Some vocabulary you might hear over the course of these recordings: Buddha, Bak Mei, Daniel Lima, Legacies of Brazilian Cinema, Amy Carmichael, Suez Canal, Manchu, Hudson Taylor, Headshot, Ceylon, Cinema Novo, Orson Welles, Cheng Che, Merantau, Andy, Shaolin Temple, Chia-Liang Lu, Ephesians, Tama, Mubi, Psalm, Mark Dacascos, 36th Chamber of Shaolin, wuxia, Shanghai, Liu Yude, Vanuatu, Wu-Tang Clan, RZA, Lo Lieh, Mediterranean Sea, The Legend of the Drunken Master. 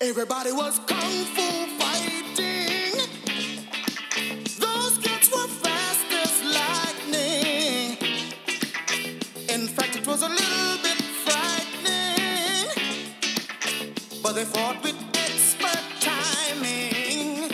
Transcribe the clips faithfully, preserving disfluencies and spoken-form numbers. Everybody was kung fu fighting. Those kids were fast as lightning. In fact, it was a little bit frightening. But they fought with expert timing.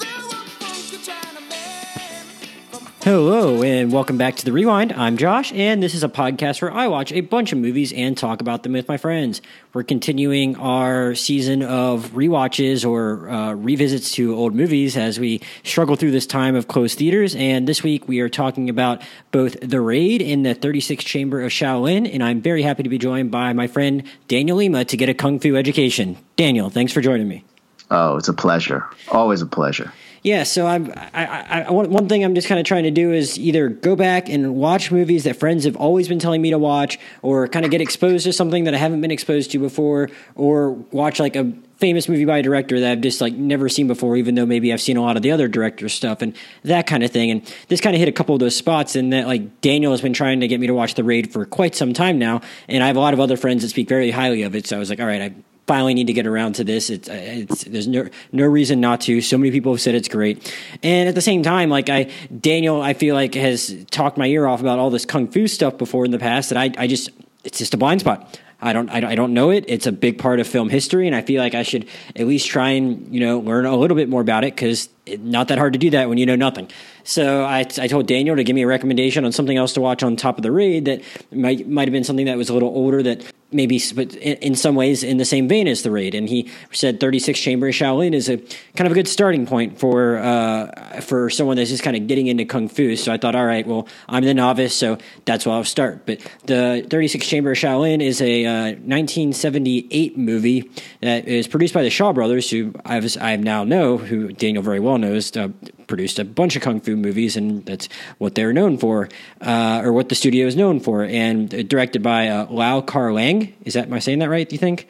There were funky Chinamen. Hello, and welcome back to The Rewind. I'm Josh, and this is a podcast where I watch a bunch of movies and talk about them with my friends. We're continuing our season of rewatches or uh, revisits to old movies as we struggle through this time of closed theaters. And this week we are talking about both The Raid and the thirty-sixth Chamber of Shaolin. And I'm very happy to be joined by my friend Daniel Lima to get a Kung Fu education. Daniel, thanks for joining me. Oh, it's a pleasure. Always a pleasure. Yeah, so I'm, I, I, I, one thing I'm just kind of trying to do is either go back and watch movies that friends have always been telling me to watch, or kind of get exposed to something that I haven't been exposed to before, or watch like a famous movie by a director that I've just like never seen before, even though maybe I've seen a lot of the other director's stuff and that kind of thing. And this kind of hit a couple of those spots in that like Daniel has been trying to get me to watch The Raid for quite some time now, and I have a lot of other friends that speak very highly of it, so I was like, all right, I finally need to get around to this. It's, it's there's no no reason not to. So many people have said it's great, and at the same time, like I Daniel, I feel like has talked my ear off about all this kung fu stuff before in the past that I I just it's just a blind spot. I don't, I don't I don't know it. It's a big part of film history, and I feel like I should at least try and you know learn a little bit more about it because it's not that hard to do that when you know nothing. So I, I told Daniel to give me a recommendation on something else to watch on top of The Raid that might might have been something that was a little older that maybe but in some ways in the same vein as The Raid. And he said thirty-sixth Chamber of Shaolin is a kind of a good starting point for uh, for someone that's just kind of getting into Kung Fu. So I thought, all right, well, I'm the novice, so that's where I'll start. But the thirty-sixth Chamber of Shaolin is a uh, nineteen seventy-eight movie that is produced by the Shaw Brothers, who I've, I now know, who Daniel very well knows, uh, produced a bunch of Kung Fu movies, and that's what they're known for, uh, or what the studio is known for, and directed by uh, Lau Kar Lang. Is that, am I saying that right, do you think?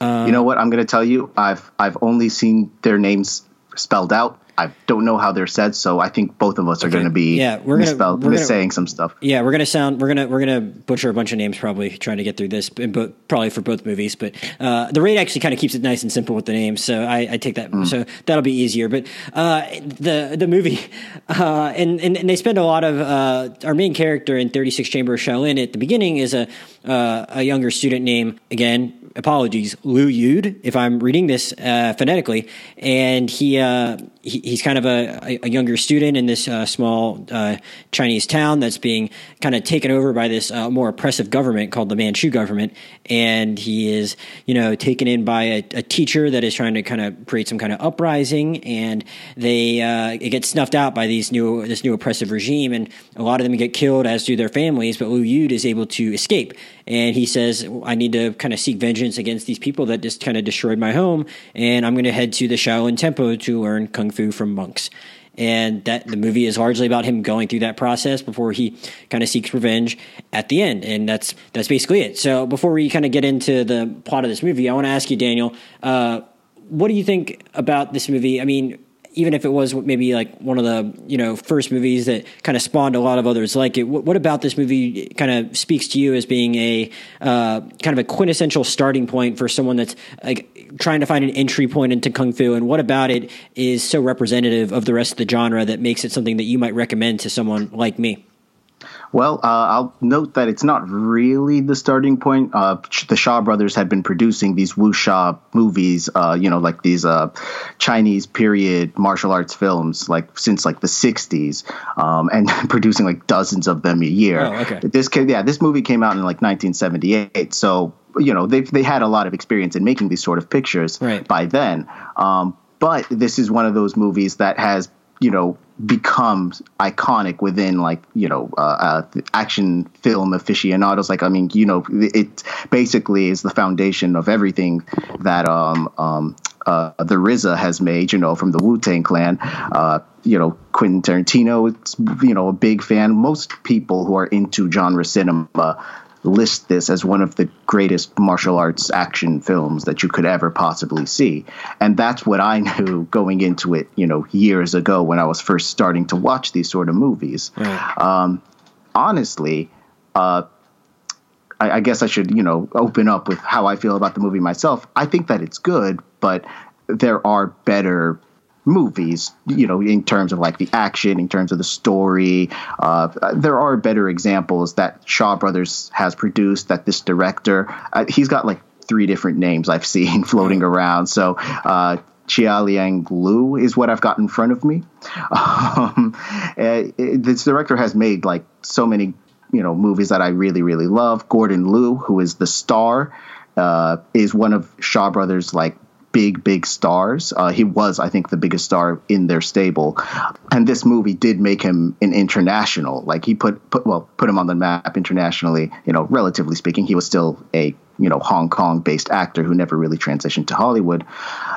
Um, you know what, I'm going to tell you, I've I've only seen their names spelled out. I don't know how they're said, so I think both of us are okay. going to be yeah, we're misspelled, gonna, we're missaying gonna, some stuff. Yeah, we're going to sound we're going to we're going to butcher a bunch of names probably trying to get through this, but probably for both movies. But uh, The Raid actually kind of keeps it nice and simple with the names, so I, I take that. Mm. So that'll be easier. But uh, the the movie, uh, and, and and they spend a lot of uh, our main character in thirty-sixth Chamber of Shaolin at the beginning is a uh, a younger student named again. Apologies, Liu Yude, if I'm reading this uh, phonetically, and he, uh, he he's kind of a, a younger student in this uh, small uh, Chinese town that's being kind of taken over by this uh, more oppressive government called the Manchu government, and he is, you know, taken in by a, a teacher that is trying to kind of create some kind of uprising, and they uh, it gets snuffed out by these new this new oppressive regime, and a lot of them get killed, as do their families, but Liu Yude is able to escape, and he says, I need to kind of seek vengeance against these people that just kind of destroyed my home, and I'm going to head to the Shaolin Temple to learn Kung Fu from monks. And that the movie is largely about him going through that process before he kind of seeks revenge at the end, and that's that's basically it. So before we kind of get into the plot of this movie, I want to ask you, Daniel, uh, what do you think about this movie? I mean, even if it was maybe like one of the, you know, first movies that kind of spawned a lot of others like it, what, what about this movie kind of speaks to you as being a uh, kind of a quintessential starting point for someone that's like trying to find an entry point into Kung Fu? And what about it is so representative of the rest of the genre that makes it something that you might recommend to someone like me? Well, uh, I'll note that it's not really the starting point. Uh, the Shaw Brothers had been producing these wuxia movies, uh, you know, like these uh, Chinese period martial arts films, like since like the sixties, um, and producing like dozens of them a year. Oh, okay. This came, yeah, this movie came out in like nineteen seventy-eight, so you know they they had a lot of experience in making these sort of pictures right. by then. Um, but this is one of those movies that has, you know, becomes iconic within like, you know, uh, uh, action film aficionados. Like, I mean, you know, it basically is the foundation of everything that um, um, uh, the R Z A has made, you know, from the Wu-Tang Clan. Uh, you know, Quentin Tarantino, it's, you know, a big fan. Most people who are into genre cinema list this as one of the greatest martial arts action films that you could ever possibly see. And that's what I knew going into it, you know, years ago when I was first starting to watch these sort of movies. Right. Um, honestly, uh, I, I guess I should, you know, open up with how I feel about the movie myself. I think that it's good, but there are better movies, you know, in terms of like the action, in terms of the story. Uh, there are better examples that Shaw Brothers has produced, that this director, uh, he's got like three different names I've seen floating around. So uh, Chia-Liang Lu is what I've got in front of me. Um, it, it, this director has made like so many, you know, movies that I really, really love. Gordon Liu, who is the star, uh, is one of Shaw Brothers' like big, big stars. Uh, he was, I think, the biggest star in their stable. And this movie did make him an international. Like he put, put well, put him on the map internationally, you know, relatively speaking. He was still a, you know, Hong Kong-based actor who never really transitioned to Hollywood.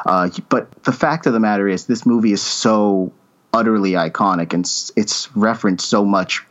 Uh, but the fact of the matter is this movie is so utterly iconic and it's referenced so much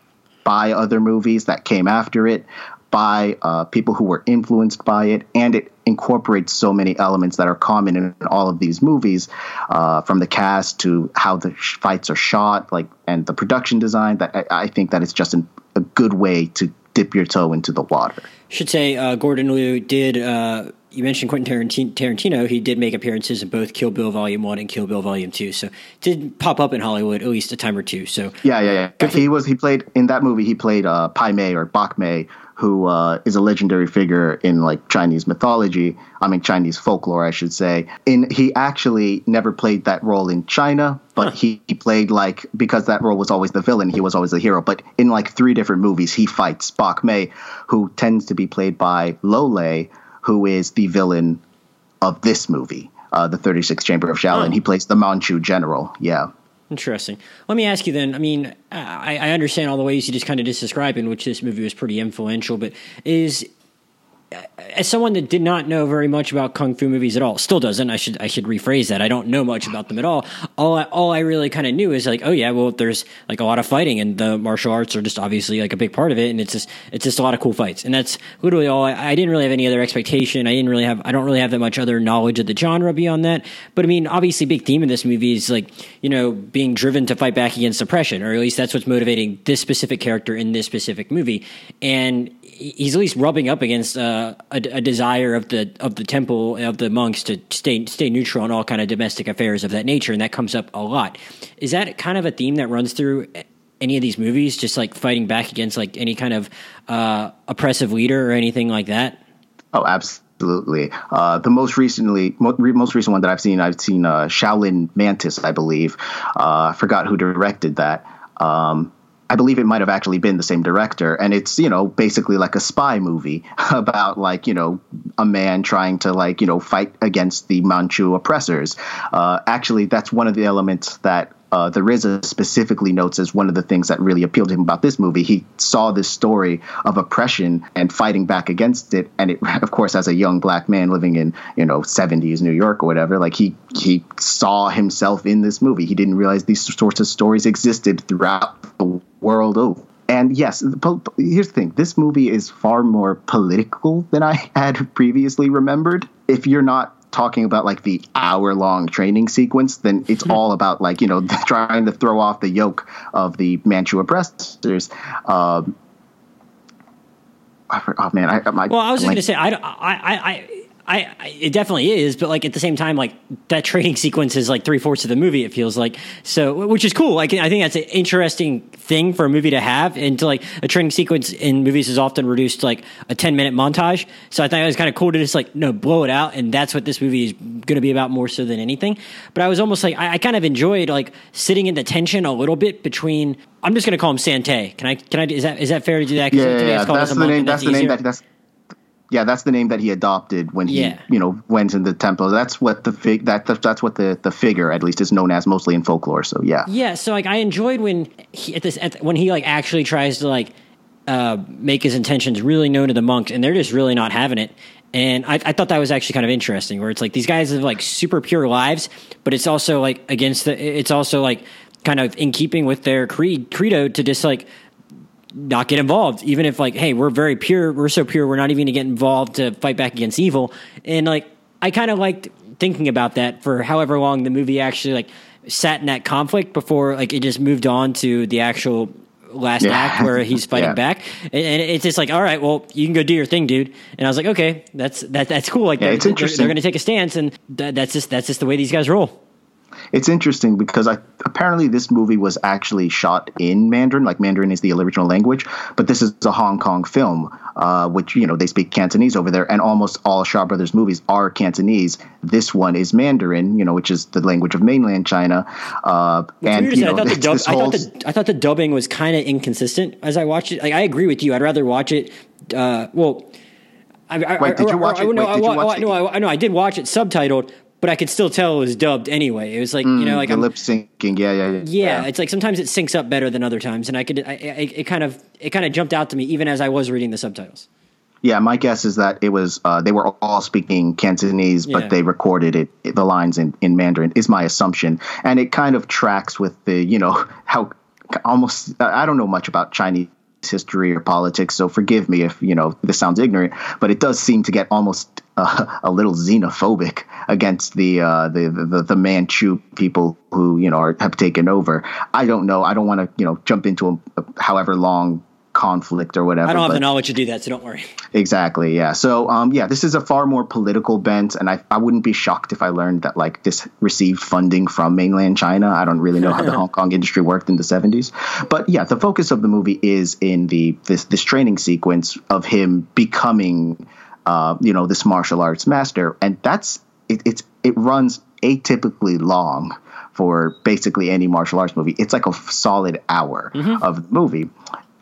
by other movies that came after it, by uh, people who were influenced by it, and it incorporates so many elements that are common in all of these movies, uh, from the cast to how the sh- fights are shot, like, and the production design, that I, I think that it's just an, a good way to dip your toe into the water. Should say uh, Gordon Liu did, uh, you mentioned Quentin Tarantino, he did make appearances in both Kill Bill Volume one and Kill Bill Volume two, so did pop up in Hollywood at least a time or two. So Yeah, yeah, yeah. Good for- he, was, he played, in that movie, he played uh, Pai Mei or Bak Mei, who uh, is a legendary figure in like Chinese mythology, I mean Chinese folklore, I should say. In he actually never played that role in China, but huh. he, he played like, because that role was always the villain, he was always the hero. But in like three different movies, he fights Bak Mei, who tends to be played by Lo Lieh, who is the villain of this movie, uh, the thirty-sixth Chamber of Shaolin. Huh. He plays the Manchu general, yeah. Interesting. Let me ask you then, I mean, I, I understand all the ways you just kind of just described in which this movie was pretty influential, but is, as someone that did not know very much about Kung Fu movies at all, still doesn't, I should I should rephrase that, I don't know much about them at all, all I, all I really kind of knew is like, oh yeah, well there's like a lot of fighting and the martial arts are just obviously like a big part of it, and it's just it's just a lot of cool fights, and that's literally all, I, I didn't really have any other expectation, I didn't really have, I don't really have that much other knowledge of the genre beyond that, but I mean, obviously big theme in this movie is like, you know, being driven to fight back against oppression, or at least that's what's motivating this specific character in this specific movie, and he's at least rubbing up against uh, a, a desire of the of the temple of the monks to stay stay neutral on all kind of domestic affairs of that nature, and that comes up a lot. Is that kind of a theme that runs through any of these movies, just like fighting back against like any kind of uh, oppressive leader or anything like that? Oh, absolutely. Uh, the most recently most recent one that I've seen, I've seen uh, Shaolin Mantis, I believe. Uh, I forgot who directed that. Um, I believe it might have actually been the same director, and it's, you know, basically like a spy movie about like, you know, a man trying to like, you know, fight against the Manchu oppressors. Uh, actually, that's one of the elements that uh, the R Z A specifically notes as one of the things that really appealed to him about this movie. He saw this story of oppression and fighting back against it. And it, of course, as a young black man living in, you know, seventies New York or whatever, like he, he saw himself in this movie. He didn't realize these sorts of stories existed throughout the world over. And yes, here's the thing. This movie is far more political than I had previously remembered. If you're not talking about like the hour-long training sequence, then it's all about like, you know, trying to throw off the yoke of the Manchu oppressors. Um, oh man, I, my, well, I was just gonna say, I, I, I, I, it definitely is, but like at the same time, like that training sequence is like three fourths of the movie. It feels like, so, which is cool. Like I think that's an interesting thing for a movie to have, and to like a training sequence in movies is often reduced to like a ten minute montage. So I thought it was kind of cool to just like, no, blow it out. And that's what this movie is going to be about more so than anything. But I was almost like, I, I kind of enjoyed like sitting in the tension a little bit between, I'm just going to call him Sante. Can I, can I, is that, is that fair to do that? Cause yeah, yeah, yeah. That's the name, that's, that's the name that, that's, yeah, that's the name that he adopted when he, yeah. you know, went into the temple. That's what the fig that that's what the, the figure at least is known as mostly in folklore. So yeah, yeah. So like I enjoyed when he at this at, when he like actually tries to like uh, make his intentions really known to the monks, and they're just really not having it. And I, I thought that was actually kind of interesting, where it's like these guys have like super pure lives, but it's also like against the it's also like kind of in keeping with their creed credo to just like not get involved, even if like, hey, we're very pure, we're so pure, we're not even going to get involved to fight back against evil. And like, I kind of liked thinking about that for however long the movie actually like sat in that conflict before like it just moved on to the actual last yeah. act where he's fighting yeah. back. And, and it's just like, all right, well, you can go do your thing, dude. And I was like, okay, that's that, that's cool. Like, yeah, they're, they're, they're going to take a stance, and that, that's just that's just the way these guys roll. It's interesting because I, apparently this movie was actually shot in Mandarin. Like, Mandarin is the original language, but this is a Hong Kong film, uh, which, you know, they speak Cantonese over there, and almost all Shaw Brothers movies are Cantonese. This one is Mandarin, you know, which is the language of mainland China. Uh, and, you know, I thought the dub- I thought the, I thought the dubbing was kind of inconsistent as I watched it. Like, I agree with you. I'd rather watch it. Uh, well, I, I, Wait, did you watch it? No, I did watch it subtitled, but I could still tell it was dubbed anyway. It was like, mm, you know, like the lip syncing. Yeah, yeah, yeah, yeah. It's like sometimes it syncs up better than other times. And I could, I, I, it kind of, it kind of jumped out to me even as I was reading the subtitles. Yeah. My guess is that it was, uh, they were all speaking Cantonese, yeah. but they recorded it, the lines in, in Mandarin is my assumption. And it kind of tracks with the, you know, how almost, I don't know much about Chinese history or politics, so forgive me if, you know, this sounds ignorant, but it does seem to get almost uh, a little xenophobic against the, uh, the the the Manchu people who, you know, are, have taken over. I don't know. I don't want to, you know, jump into a, a however long conflict or whatever. I don't have the knowledge to do that, so don't worry. Exactly. Yeah. So, um, yeah, this is a far more political bent, and I I wouldn't be shocked if I learned that like this received funding from mainland China. I don't really know how the Hong Kong industry worked in the seventies, but yeah, the focus of the movie is in the this this training sequence of him becoming, uh, you know, this martial arts master, and that's it. It's it runs atypically long for basically any martial arts movie. It's like a solid hour mm-hmm. of the movie.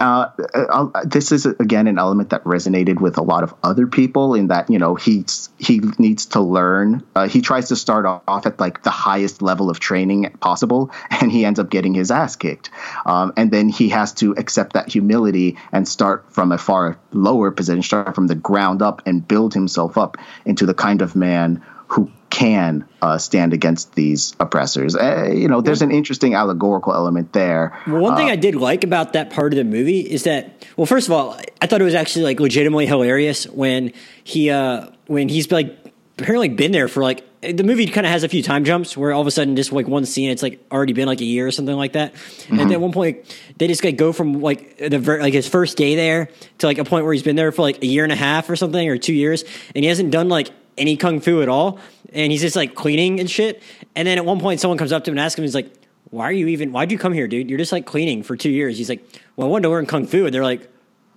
Uh, I'll, this is, again, an element that resonated with a lot of other people in that, you know, he's, he needs to learn. Uh, he tries to start off at like the highest level of training possible, and he ends up getting his ass kicked. Um, and then he has to accept that humility and start from a far lower position, start from the ground up and build himself up into the kind of man who can uh, stand against these oppressors. Uh, you know, there's an interesting allegorical element there. Well, one thing uh, I did like about that part of the movie is that, well, first of all, I thought it was actually like legitimately hilarious when he, uh, when he's like apparently been there for like, the movie kind of has a few time jumps where all of a sudden just like one scene, it's like already been like a year or something like that. Mm-hmm. And at one point they just like go from like the ver- like his first day there to like a point where he's been there for like a year and a half or something, or two years. And he hasn't done like any kung fu at all, and he's just like cleaning and shit. And then at one point someone comes up to him and asks him, he's like, why are you even why'd you come here, dude? You're just like cleaning for two years. He's like, well, I wanted to learn kung fu. And they're like,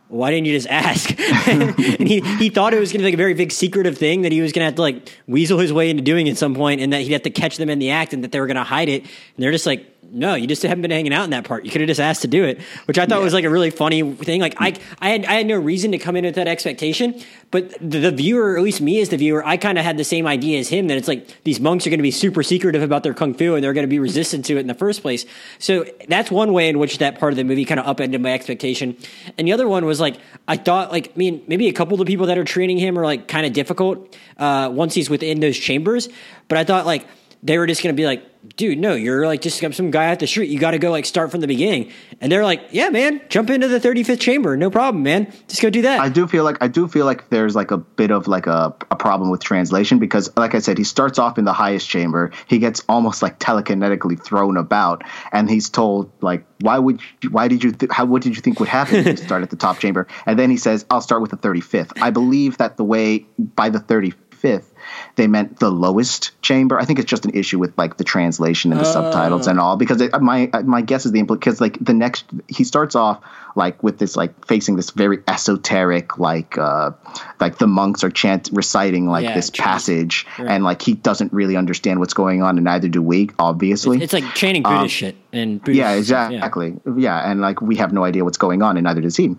why didn't you just ask? And he, he thought it was gonna be like a very big secretive thing that he was gonna have to like weasel his way into doing at some point, and that he'd have to catch them in the act, and that they were gonna hide it. And they're just like, no, you just haven't been hanging out in that part. You could have just asked to do it, which I thought yeah. was like a really funny thing. Like I, I had, I had no reason to come in with that expectation, but the, the viewer, or at least me as the viewer, I kind of had the same idea as him, that it's like these monks are going to be super secretive about their kung fu, and they're going to be resistant to it in the first place. So that's one way in which that part of the movie kind of upended my expectation. And the other one was like, I thought like, I mean, maybe a couple of the people that are training him are like kind of difficult uh, once he's within those chambers, but I thought like, they were just going to be like, dude, no, you're like just some guy at the street. You got to go like start from the beginning. And they're like, yeah, man, jump into the thirty-fifth chamber. No problem, man. Just go do that. I do feel like I do feel like there's like a bit of like a, a problem with translation, because like I said, he starts off in the highest chamber. He gets almost like telekinetically thrown about, and he's told like, why would you, why did you th- how what did you think would happen if you start at the top chamber? And then he says, I'll start with the thirty-fifth. I believe that the way by the thirty-fifth. They meant the lowest chamber. I think it's just an issue with like the translation and the uh. subtitles and all, because it, my my guess is the impl- because like the next he starts off like with this like facing this very esoteric like uh, like the monks are chant reciting like yeah, this true. passage right. and like he doesn't really understand what's going on, and neither do we, obviously. It's, it's like chanting Buddhist um, shit and Buddhist yeah exactly yeah. yeah and like we have no idea what's going on, and neither does he.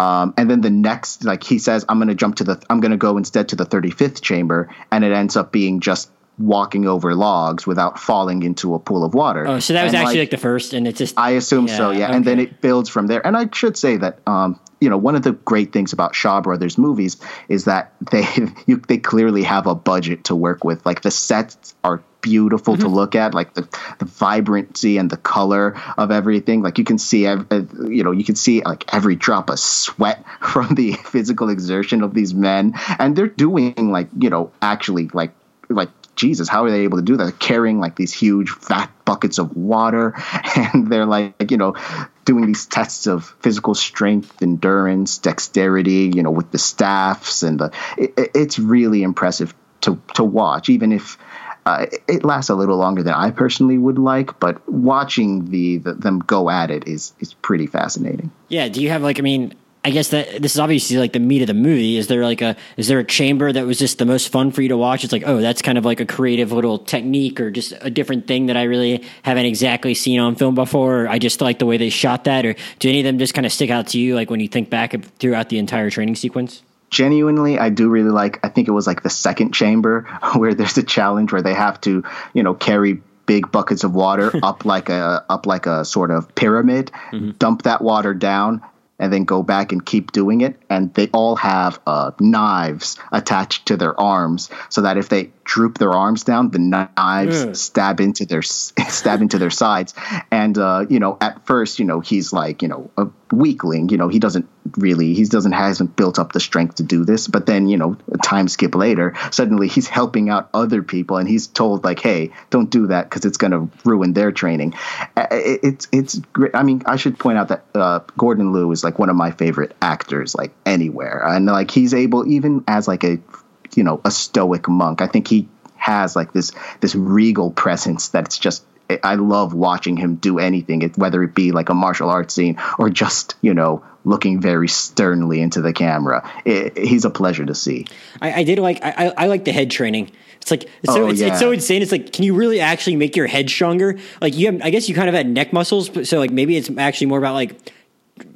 Um, and then the next like he says, I'm gonna jump to the I'm gonna go instead to the thirty-fifth chamber. And it ends up being just walking over logs without falling into a pool of water. Oh, so that was and actually like, like the first, and it's just... I assume yeah, so, yeah. Okay. And then it builds from there. And I should say that, um, you know, one of the great things about Shaw Brothers movies is that they you, they clearly have a budget to work with. Like, the sets are beautiful mm-hmm. to look at, like the, the vibrancy and the color of everything. Like you can see, you know, you can see like every drop of sweat from the physical exertion of these men, and they're doing like, you know, actually like like. Jesus, how are they able to do that? They're carrying like these huge fat buckets of water, and they're like, you know, doing these tests of physical strength, endurance, dexterity, you know, with the staffs, and the it, it's really impressive to to watch, even if uh, it, it lasts a little longer than I personally would like, but watching the, the them go at it is is pretty fascinating. Yeah, do you have like, I mean, I guess that this is obviously like the meat of the movie. Is there like a, is there a chamber that was just the most fun for you to watch? It's like, oh, that's kind of like a creative little technique or just a different thing that I really haven't exactly seen on film before. Or I just like the way they shot that. Or do any of them just kind of stick out to you? Like when you think back throughout the entire training sequence? Genuinely, I do really like, I think it was like the second chamber where there's a challenge where they have to, you know, carry big buckets of water up like a, up like a sort of pyramid, mm-hmm. dump that water down, and then go back and keep doing it. And they all have uh, knives attached to their arms, so that if they droop their arms down, the knives yeah. stab into their stab into their sides. And uh, you know, at first, you know, he's like, you know, a weakling. You know, he doesn't really, he doesn't hasn't built up the strength to do this. But then, you know, a time skip later, suddenly he's helping out other people, and he's told like, hey, don't do that because it's going to ruin their training. It, it's it's great. I mean, I should point out that uh, Gordon Liu is like, like one of my favorite actors, like anywhere, and like he's able, even as like a, you know, a stoic monk, I think he has like this this regal presence that's just, I love watching him do anything, whether it be like a martial arts scene or just, you know, looking very sternly into the camera. It, he's a pleasure to see. I, I did like I, I like the head training. It's like it's so, oh, it's, yeah. it's so insane. It's like, can you really actually make your head stronger? Like you have, I guess you kind of had neck muscles, but so like maybe it's actually more about like.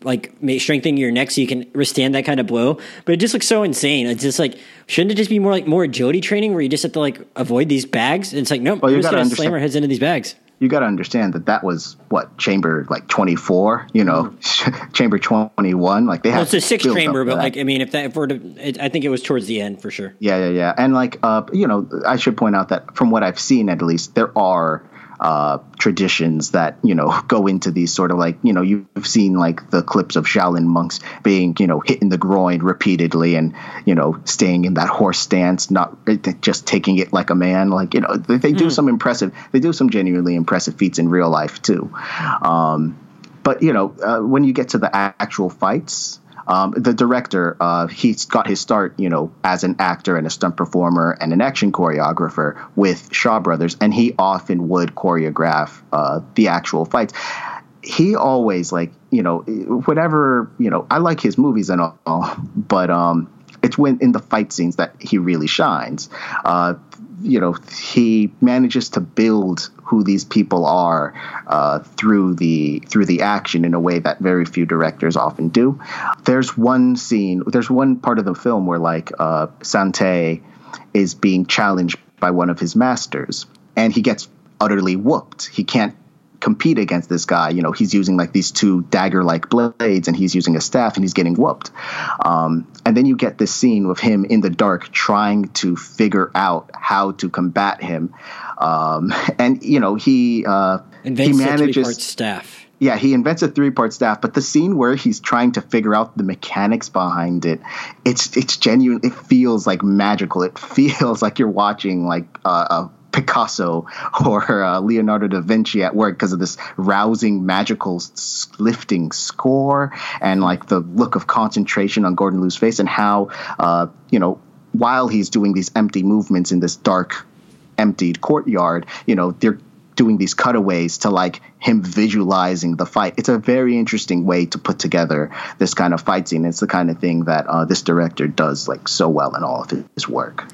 like strengthening your neck so you can withstand that kind of blow, but it just looks so insane. It's just like, shouldn't it just be more like more agility training where you just have to like avoid these bags? And it's like, nope, well, we're just going to slam our heads into these bags. You got to understand that that was what, chamber like twenty-four, you know, mm-hmm. chamber twenty-one. Like they well, had it's a sixth chamber, but that. Like, I mean, if that, if we're to, it, I think it was towards the end for sure. Yeah. Yeah. Yeah. And like, uh, you know, I should point out that from what I've seen, at least there are, Uh, traditions that, you know, go into these sort of like, you know, you've seen like the clips of Shaolin monks being, you know, hit in the groin repeatedly and, you know, staying in that horse stance, not just taking it like a man. Like, you know, they, they do mm. some impressive, they do some genuinely impressive feats in real life too. Um, but, you know, uh, when you get to the actual fights, Um, the director, uh, he got his start, you know, as an actor and a stunt performer and an action choreographer with Shaw Brothers, and he often would choreograph uh, the actual fights. He always, like, you know, whatever, you know, I like his movies and all, but um, it's when in the fight scenes that he really shines. Uh, you know, he manages to build who these people are uh, through the through the action in a way that very few directors often do. There's one scene, there's one part of the film where like uh, Sante is being challenged by one of his masters, and he gets utterly whooped. He can't compete against this guy. You know, he's using like these two dagger-like blades, and he's using a staff, and he's getting whooped. Um, and then you get this scene with him in the dark trying to figure out how to combat him. Um, and you know, he uh, invents he manages a three-part staff. Yeah, he invents a three-part staff. But the scene where he's trying to figure out the mechanics behind it, it's it's genuine. It feels like magical. It feels like you're watching like uh, a Picasso or uh, Leonardo da Vinci at work, because of this rousing, magical, s- lifting score and like the look of concentration on Gordon Liu's face, and how, uh, you know, while he's doing these empty movements in this dark, emptied courtyard, you know, they're doing these cutaways to like him visualizing the fight. It's a very interesting way to put together this kind of fight scene. It's the kind of thing that uh, this director does like so well in all of his work.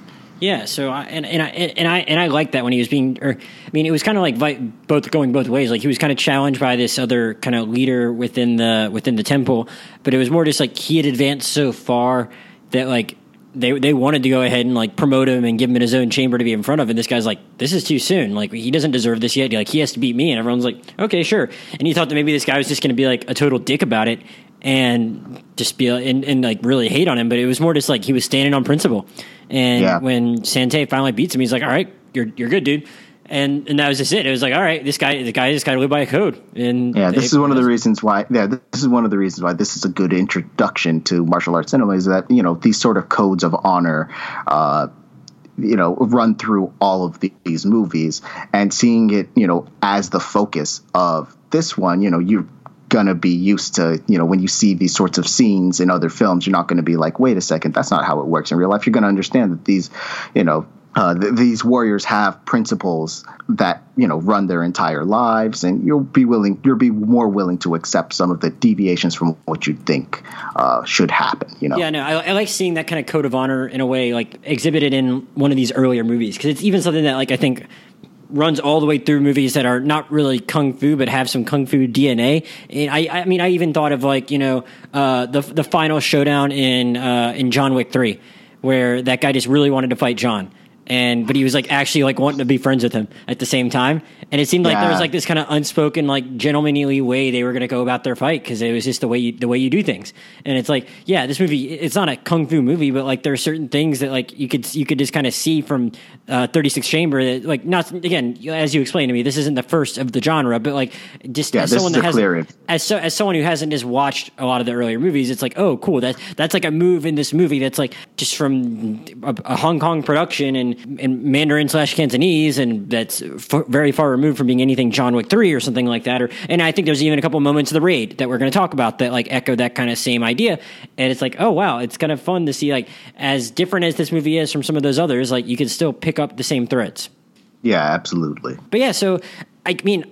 Yeah, so I, and and I and I and I liked that when he was being, or I mean, it was kind of like vi- both going both ways. Like he was kind of challenged by this other kind of leader within the within the temple, but it was more just like he had advanced so far that like they they wanted to go ahead and like promote him and give him his own chamber to be in front of. And this guy's like, this is too soon. Like he doesn't deserve this yet. Like he has to beat me. And everyone's like, okay, sure. And you thought that maybe this guy was just going to be like a total dick about it and just be and, and like really hate on him, but it was more just like he was standing on principle. And yeah. when Sante finally beats him, he's like, all right, you're you're good, dude. And and that was just it. It was like, all right, this guy, the guy just got to live by a code. And yeah, this it, is one of the reasons why. Yeah, this is one of the reasons why this is a good introduction to martial arts cinema. Is that, you know, these sort of codes of honor, uh, you know, run through all of these movies, and seeing it, you know, as the focus of this one, you know, you're gonna be used to, you know, when you see these sorts of scenes in other films, you're not going to be like, wait a second, that's not how it works in real life. You're going to understand that these, you know. Uh, th- these warriors have principles that, you know, run their entire lives, and you'll be willing, you'll be more willing to accept some of the deviations from what you think uh, should happen. You know, yeah, no, I, I like seeing that kind of code of honor in a way, like exhibited in one of these earlier movies, because it's even something that, like, I think runs all the way through movies that are not really kung fu but have some kung fu D N A. And I, I mean, I even thought of, like, you know, uh, the the final showdown in uh, in John Wick three, where that guy just really wanted to fight John. And but he was like actually like wanting to be friends with him at the same time, and it seemed like yeah. there was like this kind of unspoken like gentlemanly way they were going to go about their fight, because it was just the way you, the way you do things. And it's like, yeah, this movie, it's not a kung fu movie, but like there are certain things that like you could you could just kind of see from uh, thirty-sixth Chamber that, like, not again, as you explained to me, this isn't the first of the genre, but like just yeah, as someone that hasn't, as so as someone who hasn't just watched a lot of the earlier movies, it's like, oh cool, that's that's like a move in this movie that's like just from a, a Hong Kong production and. And Mandarin slash Cantonese, and that's f- very far removed from being anything John Wick three or something like that. Or and I think there's even a couple moments of The Raid that we're going to talk about that like echo that kind of same idea. And it's like, oh wow, it's kind of fun to see, like, as different as this movie is from some of those others, like you can still pick up the same threads. Yeah, absolutely. But yeah, so I mean,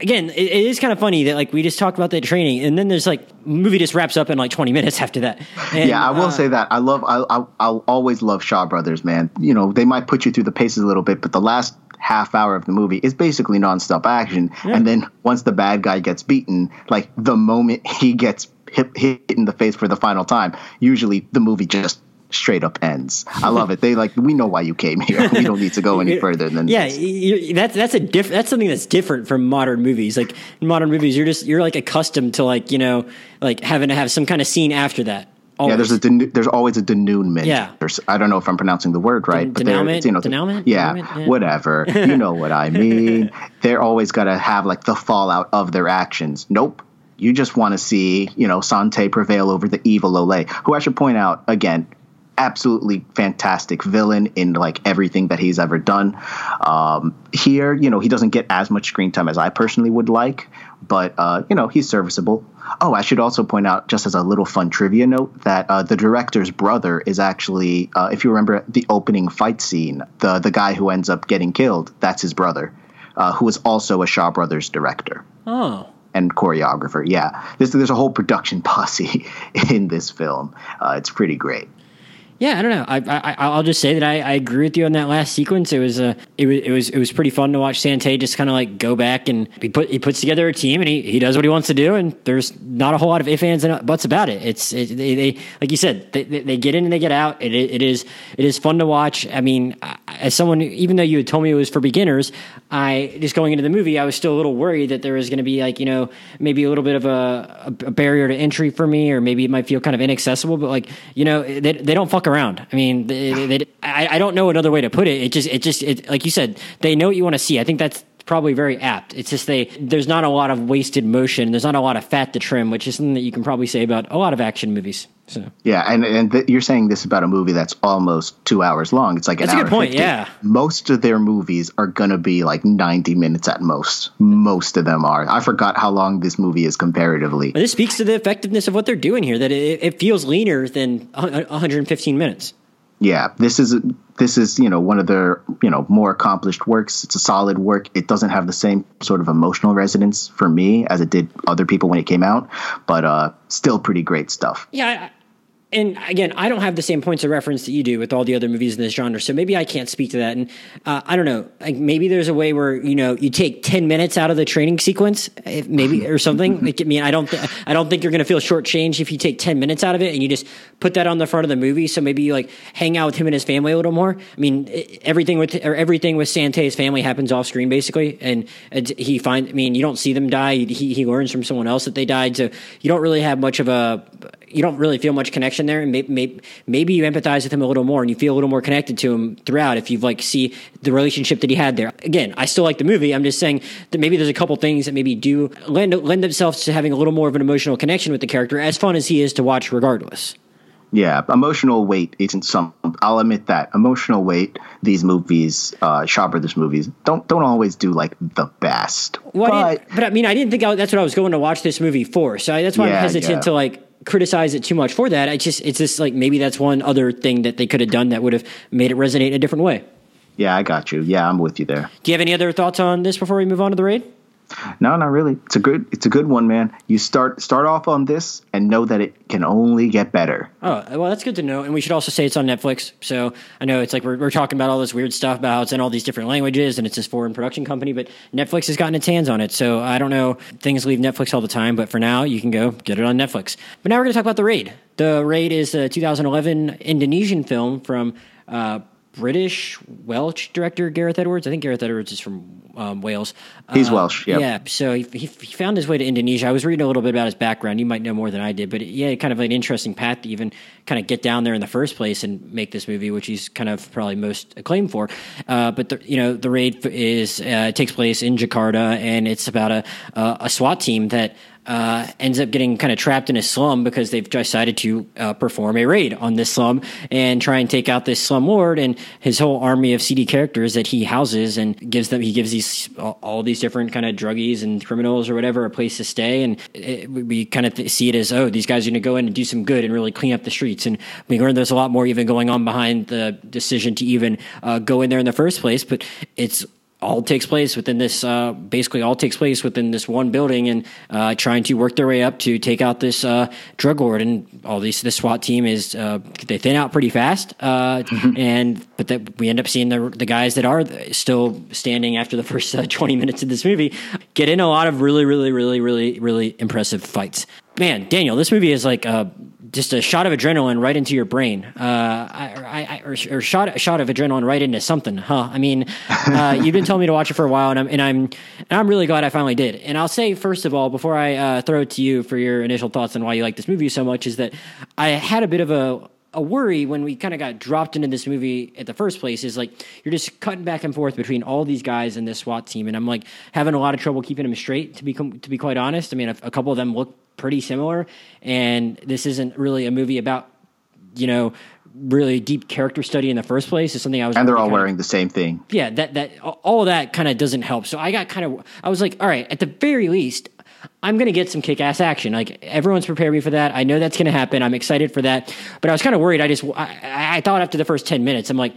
again, it, it is kind of funny that like we just talked about that training, and then there's like movie just wraps up in like twenty minutes after that. And, yeah, I will uh, say that I love I, I I'll always love Shaw Brothers, man. You know, they might put you through the paces a little bit, but the last half hour of the movie is basically nonstop action. Yeah. And then once the bad guy gets beaten, like the moment he gets hit, hit in the face for the final time, usually the movie just straight up ends. I love it. They like, we know why you came here. We don't need to go any further than yeah, this. Yeah, that's that's a diff- that's something that's different from modern movies. Like in modern movies, you're just you're like accustomed to like, you know, like having to have some kind of scene after that. Always. Yeah, there's a denu- there's always a denouement. Yeah. There's, I don't know if I'm pronouncing the word right, Den- but denouement, you know, denouement, yeah, denouement, yeah, whatever. You know what I mean? They're always got to have like the fallout of their actions. Nope. You just want to see, you know, Sante prevail over the evil Lo Lieh, who I should point out again, absolutely fantastic villain in like everything that he's ever done. Um, here, you know, he doesn't get as much screen time as I personally would like, but uh, you know, he's serviceable. Oh, I should also point out, just as a little fun trivia note, that uh, the director's brother is actually, uh, if you remember the opening fight scene, the the guy who ends up getting killed, that's his brother, uh, who is also a Shaw Brothers director. Oh. And choreographer. Yeah, there's there's a whole production posse in this film. Uh, it's pretty great. Yeah, I don't know. I, I I'll just say that I, I agree with you on that last sequence. It was a uh, it was it was it was pretty fun to watch Sante just kind of like go back, and he put he puts together a team, and he, he does what he wants to do, and there's not a whole lot of ifs, ands, and buts about it. It's it, they, they like you said, they, they get in and they get out. It it is it is fun to watch. I mean, as someone, even though you had told me it was for beginners, I just going into the movie, I was still a little worried that there was going to be like, you know, maybe a little bit of a, a barrier to entry for me, or maybe it might feel kind of inaccessible. But like, you know, they they don't fuck around. I mean, they, they, I, I don't know another way to put it. It just, it just, it, like you said, they know what you want to see. I think that's probably very apt. It's just they, there's not a lot of wasted motion. There's not a lot of fat to trim, which is something that you can probably say about a lot of action movies. So yeah, and and th- you're saying this about a movie that's almost two hours long. It's like an that's hour a good point. fifty. Yeah, most of their movies are gonna be like ninety minutes at most. Most of them are. I forgot how long this movie is comparatively. Well, this speaks to the effectiveness of what they're doing here. That it, it feels leaner than one hundred fifteen minutes. Yeah, this is this is you know one of their you know more accomplished works. It's a solid work. It doesn't have the same sort of emotional resonance for me as it did other people when it came out, but uh, still pretty great stuff. Yeah, I, and again, I don't have the same points of reference that you do with all the other movies in this genre, so maybe I can't speak to that. And uh, I don't know, like maybe there's a way where you know you take ten minutes out of the training sequence, maybe or something. Like, I mean, I don't, th- I don't think you're going to feel shortchanged if you take ten minutes out of it and you just put that on the front of the movie. So maybe you like hang out with him and his family a little more. I mean, everything with or everything with Sante's family happens off screen basically, and he find. I mean, you don't see them die. He he learns from someone else that they died, so you don't really have much of a you don't really feel much connection there, and maybe, maybe maybe you empathize with him a little more, and you feel a little more connected to him throughout if you've like see the relationship that he had there. Again, I still like the movie. I'm just saying that maybe there's a couple things that maybe do lend lend themselves to having a little more of an emotional connection with the character, as fun as he is to watch regardless. Yeah, emotional weight isn't some. I'll admit that emotional weight. These movies, uh, Shaw Brothers movies, don't don't always do like the best. Well, but, I but I mean, I didn't think I, that's what I was going to watch this movie for. So I, that's why yeah, I'm hesitant yeah. to like criticize it too much for that. I just it's just like maybe that's one other thing that they could have done that would have made it resonate in a different way. Yeah, I got you. Yeah, I'm with you there. Do you have any other thoughts on this before we move on to The Raid? No, not really. It's a good, it's a good one, man. You start start off on this and know that it can only get better. Oh, well, that's good to know. And we should also say it's on Netflix. So I know it's like we're we're talking about all this weird stuff about how it's in all these different languages and it's this foreign production company, but Netflix has gotten its hands on it. So I don't know. Things leave Netflix all the time, but for now, you can go get it on Netflix. But now we're going to talk about The Raid. The Raid is a two thousand eleven Indonesian film from uh, British Welsh director Gareth Edwards. I think Gareth Edwards is from um, Wales. He's uh, Welsh, yeah. Yeah, so he, he he found his way to Indonesia. I was reading a little bit about his background. You might know more than I did, but it, yeah, kind of an interesting path to even kind of get down there in the first place and make this movie, which he's kind of probably most acclaimed for. Uh, but the, you know, The Raid is uh, takes place in Jakarta, and it's about a uh, a SWAT team that. Uh, ends up getting kind of trapped in a slum because they've decided to uh, perform a raid on this slum and try and take out this slumlord and his whole army of seedy characters that he houses and gives them. He gives these all these different kind of druggies and criminals or whatever a place to stay, and it, we kind of th- see it as oh, these guys are going to go in and do some good and really clean up the streets. And we learn there's a lot more even going on behind the decision to even uh, go in there in the first place, but it's. All takes place within this, uh, basically all takes place within this one building and uh, trying to work their way up to take out this uh, drug lord. And all these, this SWAT team is, uh, they thin out pretty fast. Uh, mm-hmm. And, but that we end up seeing the the guys that are still standing after the first uh, twenty minutes of this movie get in a lot of really, really, really, really, really impressive fights. Man, Daniel, this movie is like uh, just a shot of adrenaline right into your brain, uh, I, I, or, or shot a shot of adrenaline right into something, huh? I mean, uh, you've been telling me to watch it for a while, and I'm and I'm and I'm really glad I finally did. And I'll say first of all, before I uh, throw it to you for your initial thoughts on why you like this movie so much, is that I had a bit of a. a worry when we kind of got dropped into this movie at the first place is like you're just cutting back and forth between all these guys and this SWAT team, and I'm like having a lot of trouble keeping them straight to be to be quite honest. I mean, a, a couple of them look pretty similar, and this isn't really a movie about you know really deep character study in the first place. Is something I was and they're really all wearing of, the same thing. Yeah, that that all of that kind of doesn't help. So I got kind of I was like, all right, at the very least. I'm going to get some kick-ass action. Like, everyone's prepared me for that. I know that's going to happen. I'm excited for that. But I was kind of worried. I just, I, I thought after the first ten minutes, I'm like,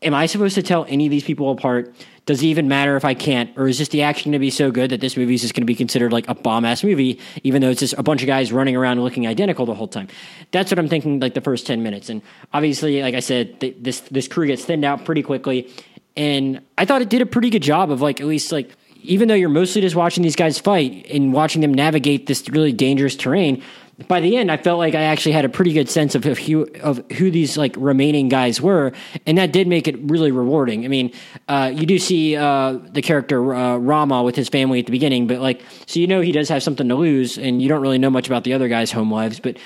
am I supposed to tell any of these people apart? Does it even matter if I can't? Or is just the action going to be so good that this movie is just going to be considered like a bomb-ass movie, even though it's just a bunch of guys running around looking identical the whole time? That's what I'm thinking, like, the first ten minutes. And obviously, like I said, th- this this crew gets thinned out pretty quickly. And I thought it did a pretty good job of, like, at least, like, even though you're mostly just watching these guys fight and watching them navigate this really dangerous terrain, by the end, I felt like I actually had a pretty good sense of who, of who these like remaining guys were, and that did make it really rewarding. I mean, uh, you do see uh, the character uh, Rama with his family at the beginning, but like, so you know he does have something to lose, and you don't really know much about the other guys' home lives, but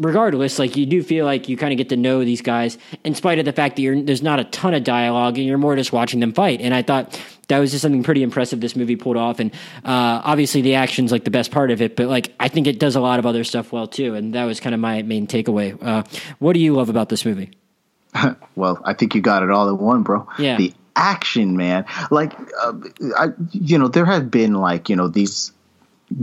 regardless, like you do feel like you kind of get to know these guys, in spite of the fact that you're, there's not a ton of dialogue, and you're more just watching them fight, and I thought that was just something pretty impressive this movie pulled off, and uh, obviously the action's like the best part of it, but like I think it does a lot of other stuff well too, and that was kind of my main takeaway. Uh, what do you love about this movie? Well, I think you got it all in one, bro. Yeah. The action, man. Like, uh, I, you know, there have been like, you know, these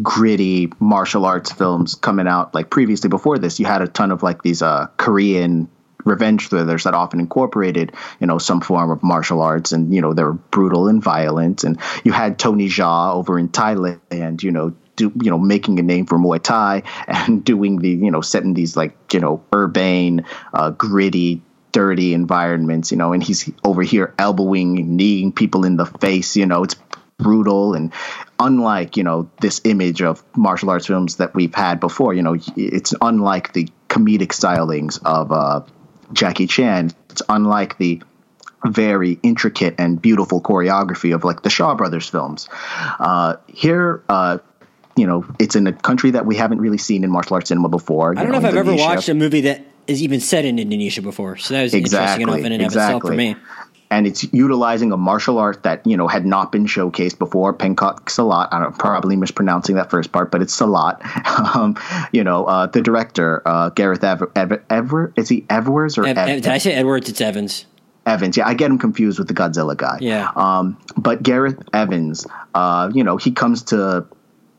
gritty martial arts films coming out like previously before this. You had a ton of like these uh, Korean revenge thrillers that often incorporated, you know, some form of martial arts, and, you know, they were brutal and violent. And you had Tony Jaa over in Thailand, and, you know, do, you know, making a name for Muay Thai and doing the, you know, setting these like, you know, urbane, uh, gritty, dirty environments, you know, and he's over here elbowing and kneeing people in the face, you know, it's brutal. And unlike, you know, this image of martial arts films that we've had before, you know, it's unlike the comedic stylings of, uh, Jackie Chan. It's unlike the very intricate and beautiful choreography of like the Shaw Brothers films. Uh, here, uh, you know, it's in a country that we haven't really seen in martial arts cinema before. I don't know, know if I've ever watched a movie that is even set in Indonesia before. So that was exactly, interesting enough in and exactly. of itself for me. And it's utilizing a martial art that, you know, had not been showcased before. Pencak Silat, I'm probably mispronouncing that first part, but it's Salat. Um, you know, uh, the director, uh, Gareth Evans, Ever, Ever, is he Evers or Ev- Ev- Did I say Edwards? It's Evans. Evans, yeah, I get him confused with the Godzilla guy. Yeah. Um, but Gareth Evans, uh, you know, he comes to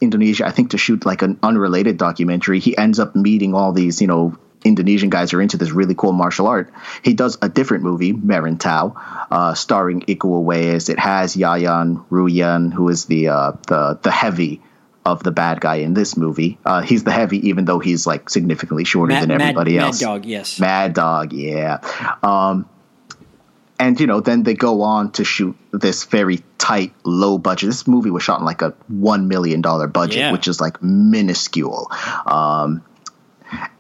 Indonesia, I think, to shoot like an unrelated documentary. He ends up meeting all these, you know, Indonesian guys are into this really cool martial art. He does a different movie, Merantau, uh, starring Iko Uwais. It has Yayan Ruhian, who is the uh, the the heavy of the bad guy in this movie. Uh, he's the heavy, even though he's like significantly shorter Mad, than everybody Mad, else. Mad Dog, yes. Mad Dog, yeah. Um, and you know, then they go on to shoot this very tight, low budget. This movie was shot in like a one million dollar budget, yeah. which is like minuscule. Um,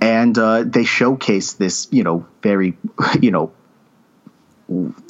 And uh, they showcase this, you know, very, you know,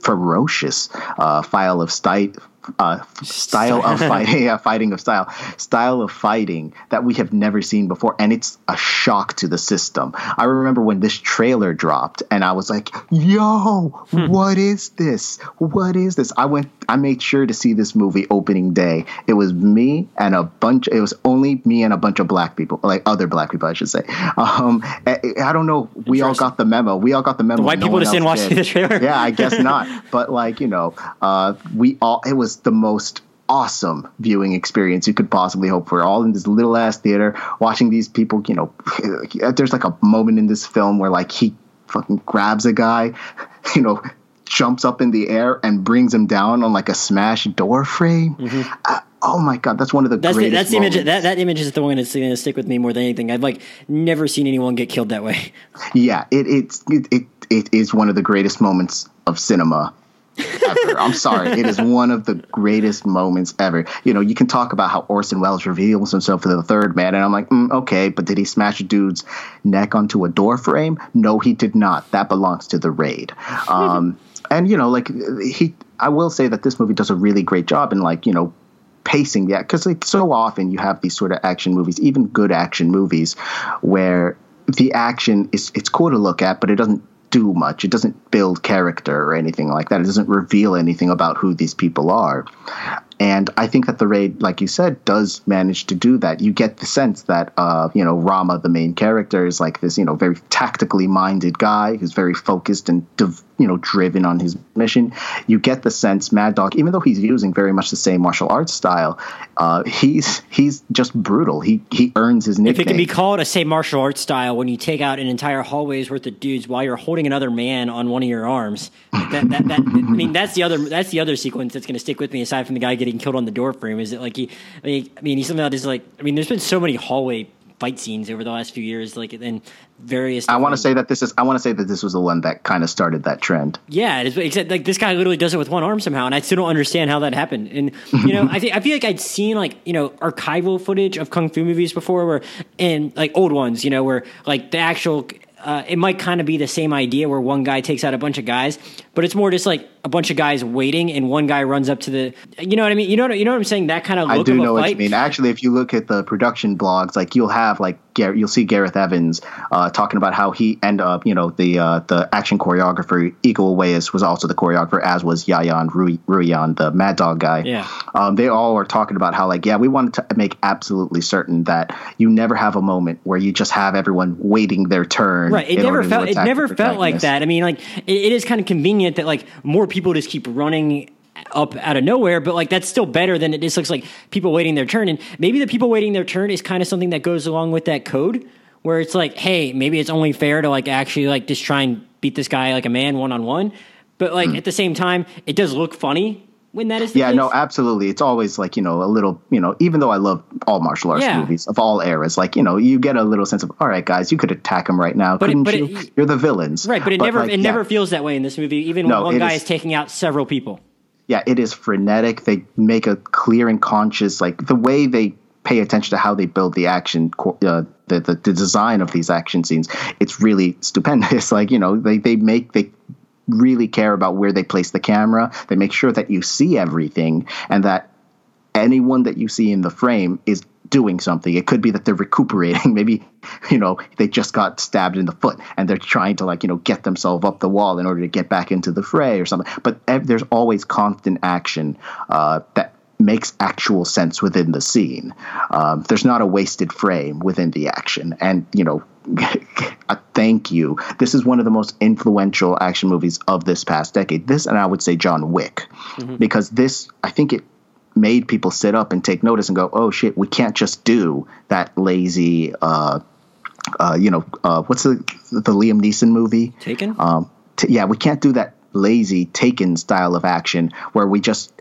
ferocious uh, file of style, uh, style of fighting, yeah, fighting of style, style of fighting that we have never seen before. And it's a shock to the system. I remember when this trailer dropped and I was like, yo, hmm. what is this? What is this? I went, I made sure to see this movie opening day. It was me and a bunch, it was only me and a bunch of black people, like other black people, I should say. Um, I, I don't know. We all got the memo. We all got the memo. The white no people just didn't watch the trailer. Yeah, I guess. Guess not, but like, you know, uh, we all, it was the most awesome viewing experience you could possibly hope for. All in this little ass theater watching these people, you know, there's like a moment in this film where like he fucking grabs a guy, you know, jumps up in the air and brings him down on like a smashed door frame. Mm-hmm. Uh, oh my God, that's one of the that's greatest the, that's the image. That, that image is the one that's going to stick with me more than anything. I've like never seen anyone get killed that way. Yeah, it it's it. it It is one of the greatest moments of cinema ever. I'm sorry. It is one of the greatest moments ever. You know, you can talk about how Orson Welles reveals himself to the third man, and I'm like, mm, okay, but did he smash a dude's neck onto a door frame? No, he did not. That belongs to The Raid. Um, and, you know, like, he, I will say that this movie does a really great job in, like, you know, pacing that. Because, like, so often you have these sort of action movies, even good action movies, where the action is, it's cool to look at, but it doesn't do much. It doesn't build character or anything like that. It doesn't reveal anything about who these people are. And I think that The Raid, like you said, does manage to do that. You get the sense that, uh, you know, Rama, the main character, is like this, you know, very tactically minded guy who's very focused and, div- you know, driven on his mission. You get the sense Mad Dog, even though he's using very much the same martial arts style, uh, he's he's just brutal. He he earns his nickname. If it can be called a same martial arts style when you take out an entire hallway's worth of dudes while you're holding another man on one of your arms, that, that, that, I mean, that's the other that's the other sequence that's going to stick with me aside from the guy getting getting killed on the door frame. Is it like he I mean, I mean he's somehow just like I mean there's been so many hallway fight scenes over the last few years, like in various I want to say that this is I want to say that this was the one that kind of started that trend. Yeah, it is, except like this guy literally does it with one arm somehow, and I still don't understand how that happened. And you know, I think I feel like I'd seen like, you know, archival footage of kung fu movies before, where and like old ones, you know, where like the actual Uh, it might kind of be the same idea where one guy takes out a bunch of guys, but it's more just like a bunch of guys waiting, and one guy runs up to the, you know what I mean? You know what, you know what I'm saying? That kind of look I do of know what fight. You mean. Actually, if you look at the production blogs, like you'll have like you'll see Gareth Evans uh, talking about how he and uh, you know the uh, the action choreographer Iko Uwais was also the choreographer, as was Yayan Ruhian, the Mad Dog guy. Yeah, um, they all are talking about how like yeah, we wanted to make absolutely certain that you never have a moment where you just have everyone waiting their turn. Right. Right. It never felt. It never felt like that. I mean, like it, it is kind of convenient that like more people just keep running up out of nowhere, but like that's still better than it just looks like people waiting their turn. And maybe the people waiting their turn is kind of something that goes along with that code, where it's like, hey, maybe it's only fair to like actually like just try and beat this guy like a man one on one. But like mm. at the same time, it does look funny when that is the yeah, case. No, absolutely. It's always like, you know, a little, you know, even though I love all martial arts yeah. movies of all eras, like, you know, you get a little sense of, all right, guys, you could attack him right now, but couldn't it, but you? It, You're the villains. Right, but it but never like, it yeah. never feels that way in this movie, even no, when one guy is, is taking out several people. Yeah, it is frenetic. They make a clear and conscious, like, the way they pay attention to how they build the action, uh, the, the, the design of these action scenes, it's really stupendous. Like, you know, they, they make, they really care about where they place the camera. They make sure that you see everything and that anyone that you see in the frame is doing something. It could be that they're recuperating. Maybe, you know, they just got stabbed in the foot and they're trying to, like, you know, get themselves up the wall in order to get back into the fray or something. But there's always constant action uh, that makes actual sense within the scene. Um, there's not a wasted frame within the action. And, you know, thank you. This is one of the most influential action movies of this past decade. This, and I would say John Wick, mm-hmm. because this, I think it made people sit up and take notice and go, oh shit, we can't just do that lazy, uh, uh, you know, uh, what's the, the Liam Neeson movie? Taken? Um, t- yeah, we can't do that lazy Taken style of action where we just,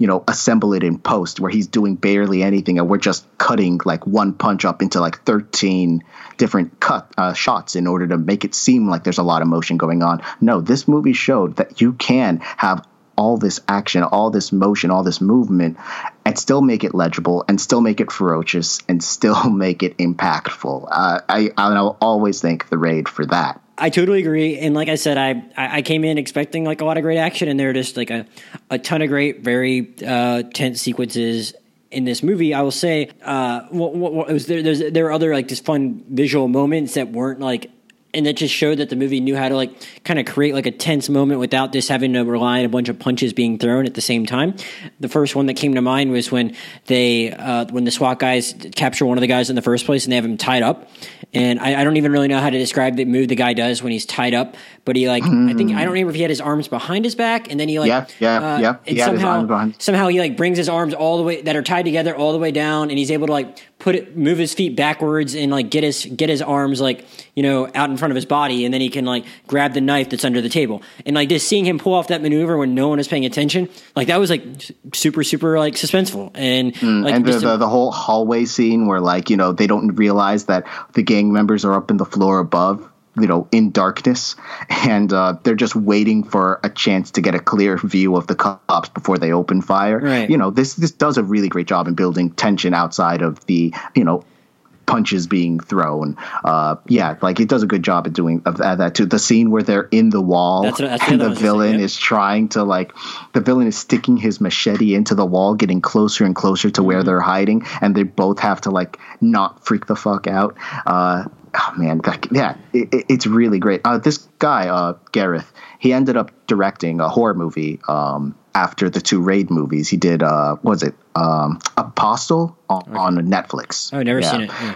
you know, assemble it in post, where he's doing barely anything and we're just cutting like one punch up into like thirteen different cut uh, shots in order to make it seem like there's a lot of motion going on. No, this movie showed that you can have all this action, all this motion, all this movement, and still make it legible, and still make it ferocious, and still make it impactful. Uh, I I'll always thank The Raid for that. I totally agree. And like I said, I, I came in expecting like a lot of great action, and there are just like a, a ton of great, very uh, tense sequences in this movie. I will say, uh, what, what, what was there, there's, there were other like just fun visual moments that weren't like, and that just showed that the movie knew how to like kind of create like a tense moment without just having to rely on a bunch of punches being thrown at the same time. The first one that came to mind was when they, uh, when the SWAT guys capture one of the guys in the first place and they have him tied up. And I, I don't even really know how to describe the move the guy does when he's tied up, but he like, mm. I think, I don't remember if he had his arms behind his back, and then he like, yeah, yeah, uh, yeah. He and somehow, somehow he like brings his arms all the way that are tied together all the way down. And he's able to like put it, move his feet backwards and like get his, get his arms like, you know, out in front of his body, and then he can like grab the knife that's under the table. And like just seeing him pull off that maneuver when no one is paying attention, like that was like super super like suspenseful. And mm, like and the, the, the whole hallway scene where like, you know, they don't realize that the gang members are up in the floor above, you know, in darkness, and uh, they're just waiting for a chance to get a clear view of the cops before they open fire. Right. You know, this this does a really great job in building tension outside of the, you know, punches being thrown. Uh, yeah, like it does a good job at doing of, of that too. The scene where they're in the wall, that's, that's and the villain saying, yeah. is trying to like, the villain is sticking his machete into the wall, getting closer and closer to mm-hmm. where they're hiding, and they both have to like not freak the fuck out. Uh, oh man, that, yeah, it, it, it's really great. Uh, this guy, uh, Gareth, he ended up directing a horror movie um, after the two Raid movies. He did, uh, what was it, um, Apostle on, okay. on Netflix. Oh, I've never yeah. seen it. Yeah.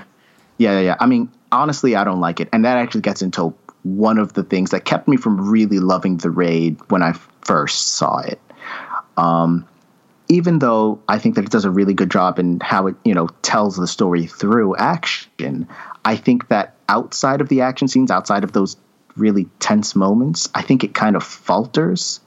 yeah, yeah, yeah. I mean, honestly, I don't like it. And that actually gets into one of the things that kept me from really loving The Raid when I first saw it. Um, even though I think that it does a really good job in how it, you know, tells the story through action, I think that outside of the action scenes, outside of those really tense moments, I think it kind of falters.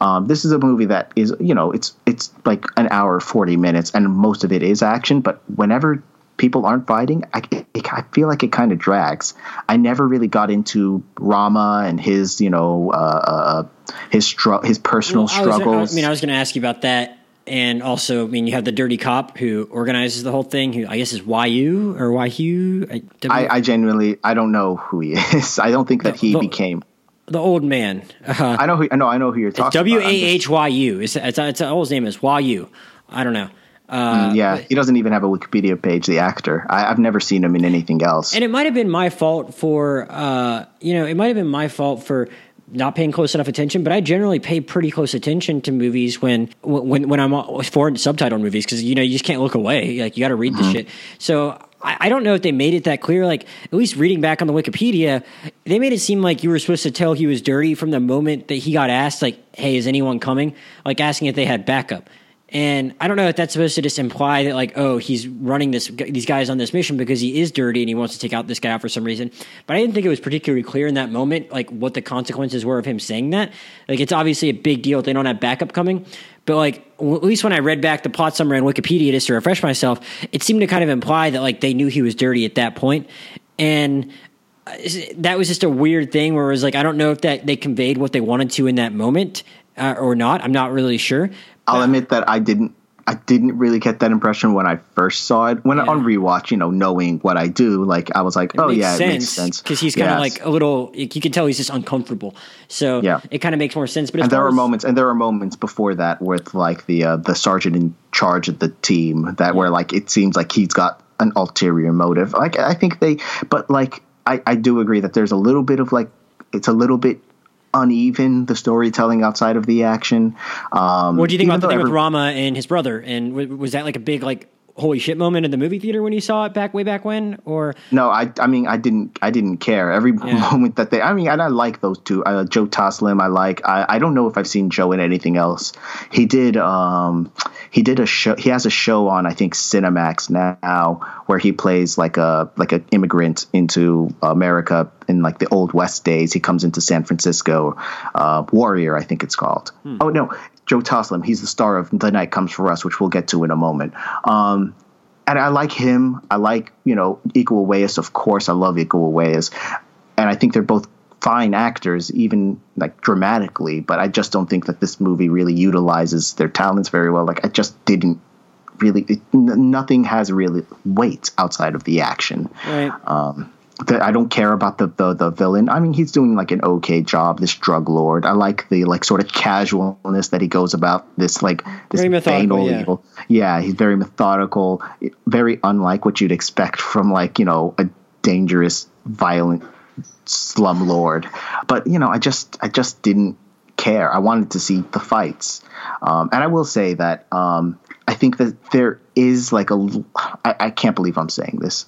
Um, this is a movie that is, you know, it's it's like an hour, forty minutes, and most of it is action. But whenever people aren't fighting, I, it, I feel like it kind of drags. I never really got into Rama and his, you know, uh, his stru- his personal well, I was, struggles. I mean, I was going to ask you about that. And also, I mean, you have the dirty cop who organizes the whole thing, who I guess is W A H Y U or W A H Y U. I, w- I, I genuinely, I don't know who he is. I don't think that he the, became the old man. Uh, I know who I know. I know who you're talking about. W A H Y U. It's it's it's all his name is W A H Y U. I don't know. Uh, mm, yeah, but he doesn't even have a Wikipedia page, the actor. I, I've never seen him in anything else. And it might have been my fault for uh, you know, it might have been my fault for. not paying close enough attention, but I generally pay pretty close attention to movies when when when I'm foreign subtitled movies, because you know you just can't look away, like you got to read mm-hmm. the shit. So I, I don't know if they made it that clear. Like at least reading back on the Wikipedia, they made it seem like you were supposed to tell he was dirty from the moment that he got asked, like, "Hey, is anyone coming?" Like asking if they had backup. And I don't know if that's supposed to just imply that, like, oh, he's running this these guys on this mission because he is dirty and he wants to take out this guy out for some reason. But I didn't think it was particularly clear in that moment, like, what the consequences were of him saying that. Like, it's obviously a big deal if they don't have backup coming. But, like, w- at least when I read back the plot summary on Wikipedia just to refresh myself, it seemed to kind of imply that, like, they knew he was dirty at that point. And that was just a weird thing where it was, like, I don't know if that they conveyed what they wanted to in that moment uh, or not. I'm not really sure. I'll admit that I didn't I didn't really get that impression when I first saw it. When yeah. on rewatch, you know, knowing what I do, like I was like, it oh yeah, sense, it makes sense. Because he's kind of yes. like a little, you can tell he's just uncomfortable. So yeah. it kind of makes more sense. But and there are moments, and there are moments before that with like the uh, the sergeant in charge of the team that yeah. where like it seems like he's got an ulterior motive. Like I think they, but like I, I do agree that there's a little bit of like it's a little bit. uneven, the storytelling outside of the action. Um, what do you think about the thing every- with Rama and his brother? And w- was that like a big, like, holy shit moment in the movie theater when you saw it back way back when? Or no, I, I mean, I didn't, I didn't care. Every yeah. moment that they, I mean, and I like those two. Uh, Joe Taslim, I like. I, I don't know if I've seen Joe in anything else. He did, um, he did a show. He has a show on, I think, Cinemax now, where he plays like a like an immigrant into America. In like the old West days, he comes into San Francisco, uh, Warrior, I think it's called. Hmm. Oh no, Joe Taslim. He's the star of The Night Comes for Us, which we'll get to in a moment. Um, and I like him. I like, you know, Iko Uwais, of course. I love Iko Uwais. And I think they're both fine actors, even like dramatically, but I just don't think that this movie really utilizes their talents very well. Like I just didn't really, it, n- nothing has really weight outside of the action. Right. Um, That I don't care about the, the the villain. I mean, he's doing like an okay job, this drug lord. I like the like sort of casualness that he goes about this like this very methodical, yeah. evil. Yeah, he's very methodical, very unlike what you'd expect from like, you know, a dangerous, violent slum lord. But, you know, I just I just didn't care. I wanted to see the fights. Um, and I will say that um, I think that there is like a I, I can't believe I'm saying this.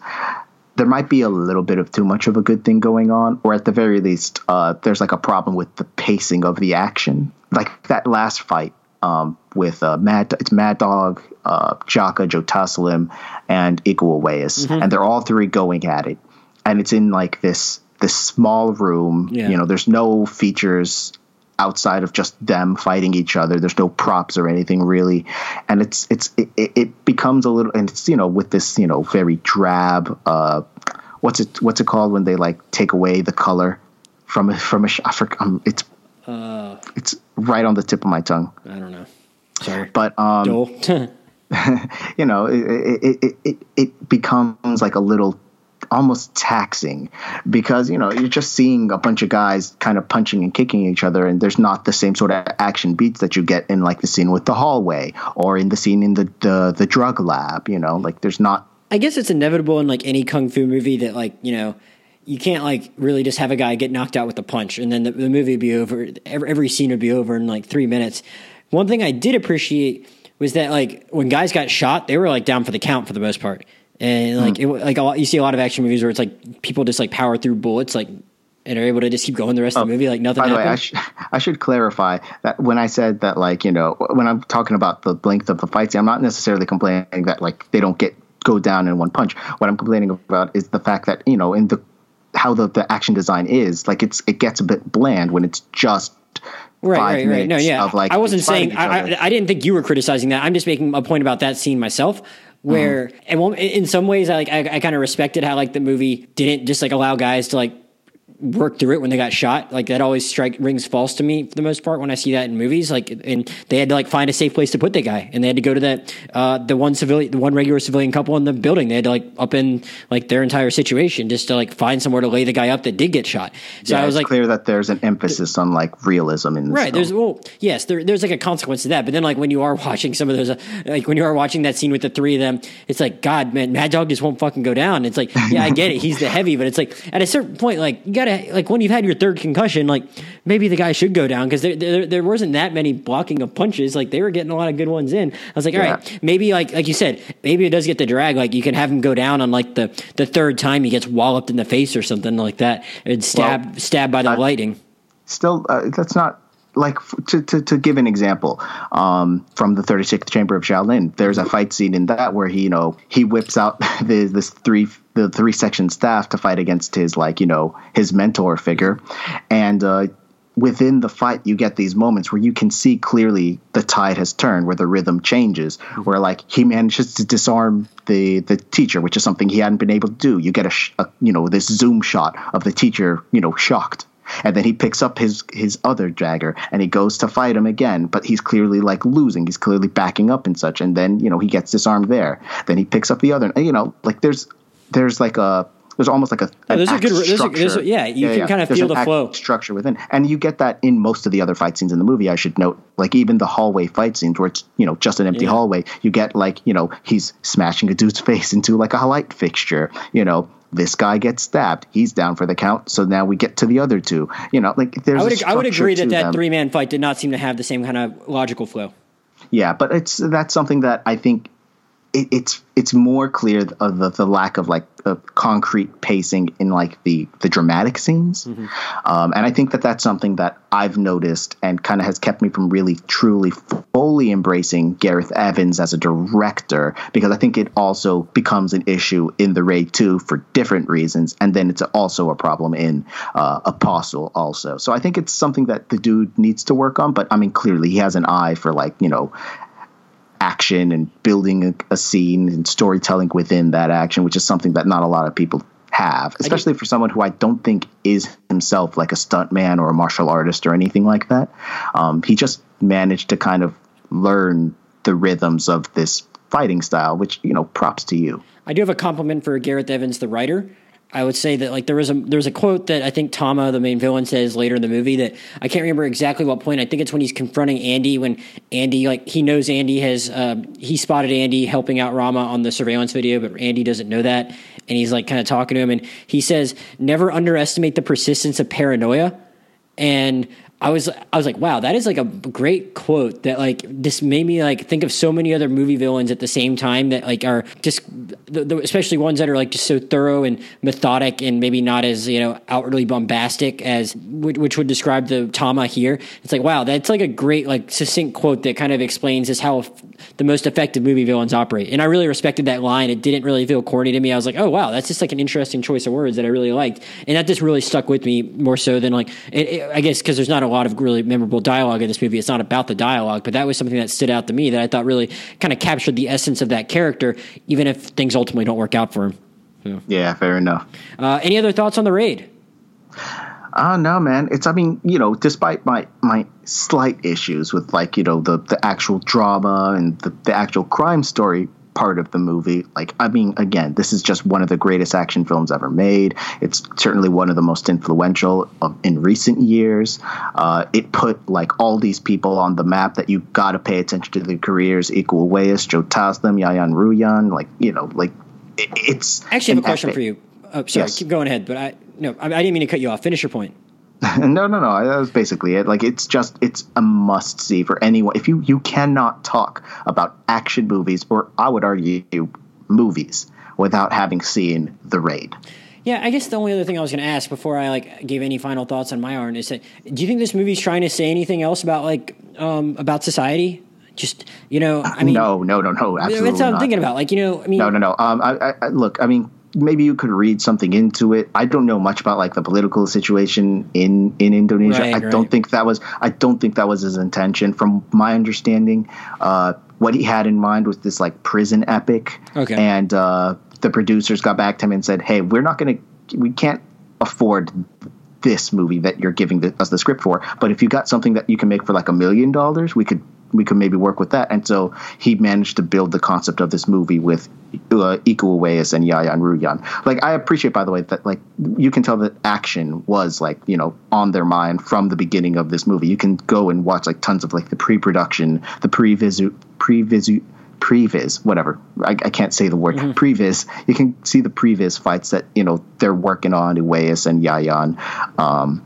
There might be a little bit of too much of a good thing going on, or at the very least, uh, there's like a problem with the pacing of the action. Like that last fight um, with uh, Mad, it's Mad Dog, uh, Jaka, Joe Taslim, and Iko Uwais, mm-hmm. and they're all three going at it, and it's in like this this small room. Yeah. You know, there's no features outside of just them fighting each other. There's no props or anything really, and it's it's it, it becomes a little, and it's, you know, with this, you know, very drab uh what's it what's it called when they like take away the color from a from a I forget, um, it's uh, it's right on the tip of my tongue. I don't know, sorry, but um you know, it it, it it it becomes like a little almost taxing, because, you know, you're just seeing a bunch of guys kind of punching and kicking each other, and there's not the same sort of action beats that you get in like the scene with the hallway or in the scene in the the, the drug lab. You know, like there's not, I guess it's inevitable in like any kung fu movie that, like, you know, you can't like really just have a guy get knocked out with a punch and then the, the movie would be over. Every, every scene would be over in like three minutes. One thing I did appreciate was that, like, when guys got shot, they were like down for the count for the most part. And like, mm. it, like a lot, you see a lot of action movies where it's like people just like power through bullets, like, and are able to just keep going the rest oh, of the movie, like nothing. By the happened. way, I, sh- I should clarify that when I said that, like, you know, when I'm talking about the length of the fights, I'm not necessarily complaining that like they don't get go down in one punch. What I'm complaining about is the fact that, you know, in the how the, the action design is, like it's it gets a bit bland when it's just. Right, Five right, right. No, yeah. Of, like, I wasn't saying. I, I, I didn't think you were criticizing that. I'm just making a point about that scene myself, where mm-hmm. and well, in some ways, I like. I, I kind of respected how like the movie didn't just like allow guys to like work through it when they got shot. Like that always strike rings false to me for the most part when I see that in movies. Like, and they had to like find a safe place to put that guy, and they had to go to that uh, the one civilian, the one regular civilian couple in the building. They had to like up in like their entire situation just to like find somewhere to lay the guy up that did get shot. So yeah, I was it's like, clear that there's an emphasis th- on like realism in this. Right. Film. There's well, yes, there, there's like a consequence to that. But then like when you are watching some of those, uh, like when you are watching that scene with the three of them, it's like, God, man, Mad Dog just won't fucking go down. It's like, yeah, I get it, he's the heavy, but it's like at a certain point, like you got. Like when you've had your third concussion, like maybe the guy should go down, because there, there there wasn't that many blocking of punches. Like they were getting a lot of good ones in. I was like, all yeah. right, maybe like like you said, maybe it does get the drag. Like you can have him go down on like the, the third time he gets walloped in the face or something like that, and stabbed well, stabbed by the I, lightning. Still, uh, that's not like to, to to give an example um, from the thirty-sixth Chamber of Shaolin. There's a fight scene in that where he you know he whips out the, this three. the three section staff to fight against his, like, you know, his mentor figure. And uh, within the fight, you get these moments where you can see clearly the tide has turned, where the rhythm changes, where like he manages to disarm the, the teacher, which is something he hadn't been able to do. You get a, sh- a, you know, this zoom shot of the teacher, you know, shocked And then he picks up his, his other dragger and he goes to fight him again, but he's clearly like losing. He's clearly backing up and such. And then, you know, he gets disarmed there. Then he picks up the other, you know, like there's, there's like a, there's almost like a, yeah, there's a good, there's a, there's a, yeah, you yeah, can yeah. kind of there's feel the flow structure within. And you get that in most of the other fight scenes in the movie, I should note, like even the hallway fight scenes where it's, you know, just an empty yeah. hallway, you get like, you know, he's smashing a dude's face into like a light fixture, you know, this guy gets stabbed. He's down for the count. So now we get to the other two. You know, like there's. I would, I would agree that that three man fight did not seem to have the same kind of logical flow. Yeah, but it's that's something that I think it, it's it's more clear of the, the lack of like of concrete pacing in like the the dramatic scenes, mm-hmm. um, and I think that that's something that I've noticed and kind of has kept me from really truly fully embracing Gareth Evans as a director, because I think it also becomes an issue in The Raid two for different reasons, and then it's also a problem in uh, Apostle also. So I think it's something that the dude needs to work on, but I mean clearly he has an eye for like, you know, action and building a, a scene and storytelling within that action, which is something that not a lot of people have, especially for someone who I don't think is himself like a stuntman or a martial artist or anything like that. Um, he just managed to kind of learn the rhythms of this fighting style, which, you know, props to you. I do have a compliment for Gareth Evans, the writer. I would say that like there was a there's a quote that I think Tama, the main villain, says later in the movie that I can't remember exactly what point. I think it's when he's confronting Andy, when Andy like he knows Andy has uh, he spotted Andy helping out Rama on the surveillance video, but Andy doesn't know that, and he's like kind of talking to him, and he says, "Never underestimate the persistence of paranoia." And I was I was like, wow, that is like a great quote that like just made me like think of so many other movie villains at the same time that like are just the, the, especially ones that are like just so thorough and methodic and maybe not as, you know, outwardly bombastic as which, which would describe the Tama here. It's like, wow, that's like a great like succinct quote that kind of explains just how the most effective movie villains operate. And I really respected that line. It didn't really feel corny to me. I was like, oh wow, that's just like an interesting choice of words that I really liked, and that just really stuck with me more so than like it, it, I guess because there's not a a lot of really memorable dialogue in this movie. It's not about the dialogue, but that was something that stood out to me that I thought really kind of captured the essence of that character, even if things ultimately don't work out for him. Yeah, yeah, fair enough. Uh, any other thoughts on The Raid? Oh, no, man. It's, I mean, you know, despite my, my slight issues with like, you know, the, the actual drama and the, the actual crime story part of the movie, like, I mean, again, this is just one of the greatest action films ever made. It's certainly one of the most influential of, in recent years. Uh, it put like all these people on the map that you got to pay attention to their careers. Iko Uwais, Joe Taslim, Yayan Ruhian, like, you know, like it, it's I actually have a question epic. for you. Oh, sorry, yes. Keep going ahead, but I no, I, I didn't mean to cut you off. Finish your point. No, no, no. That was basically it. Like, it's just, it's a must see for anyone. If you, you cannot talk about action movies, or I would argue movies, without having seen The Raid. Yeah, I guess the only other thing I was going to ask before I like gave any final thoughts on my own is that, do you think this movie's trying to say anything else about like um, about society? Just, you know, I mean, no, no, no, no. Absolutely that's what I'm not. thinking about. Like, you know, I mean, no, no, no. Um, I, I look, I mean. Maybe you could read something into it. I don't know much about like the political situation in, in Indonesia. Right, I right. don't think that was I don't think that was his intention. From my understanding, uh, what he had in mind was this like prison epic. Okay. And uh, the producers got back to him and said, "Hey, we're not going to we can't afford this movie that you're giving the, us the script for. But if you got something that you can make for like a million dollars, we could." we could maybe work with that." And so he managed to build the concept of this movie with uh, Iko Uwais and Yayan Ruhian. Like, I appreciate, by the way, that like you can tell that action was like, you know, on their mind from the beginning of this movie. You can go and watch like tons of like the pre-production, the pre-visu, pre-visu, previs, whatever. I, I can't say the word mm-hmm. previs. You can see the previs fights that, you know, they're working on Uwais and Yayan. Um,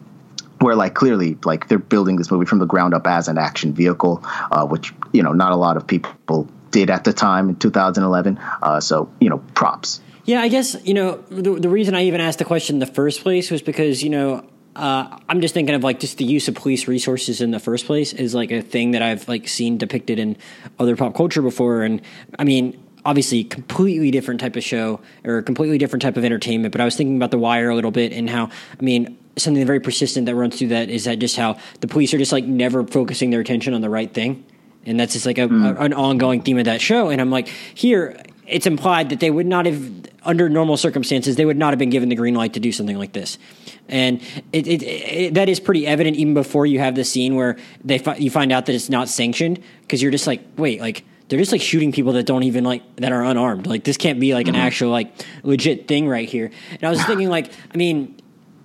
Where, like, clearly, like, they're building this movie from the ground up as an action vehicle, uh, which, you know, not a lot of people did at the time in two thousand eleven. Uh, so, you know, props. Yeah, I guess, you know, the, the reason I even asked the question in the first place was because, you know, uh, I'm just thinking of, like, just the use of police resources in the first place is, like, a thing that I've, like, seen depicted in other pop culture before. And, I mean... obviously completely different type of show or a completely different type of entertainment, but I was thinking about The Wire a little bit and how, I mean, something very persistent that runs through that is that just how the police are just like never focusing their attention on the right thing. And that's just like a, mm. a, an ongoing theme of that show. And I'm like, here, it's implied that they would not have, under normal circumstances, they would not have been given the green light to do something like this. And it, it, it, that is pretty evident even before you have the scene where they fi- you find out that it's not sanctioned, because you're just like, wait, like, they're just like shooting people that don't even like, that are unarmed. Like, this can't be like an actual like legit thing right here. And I was thinking like, I mean,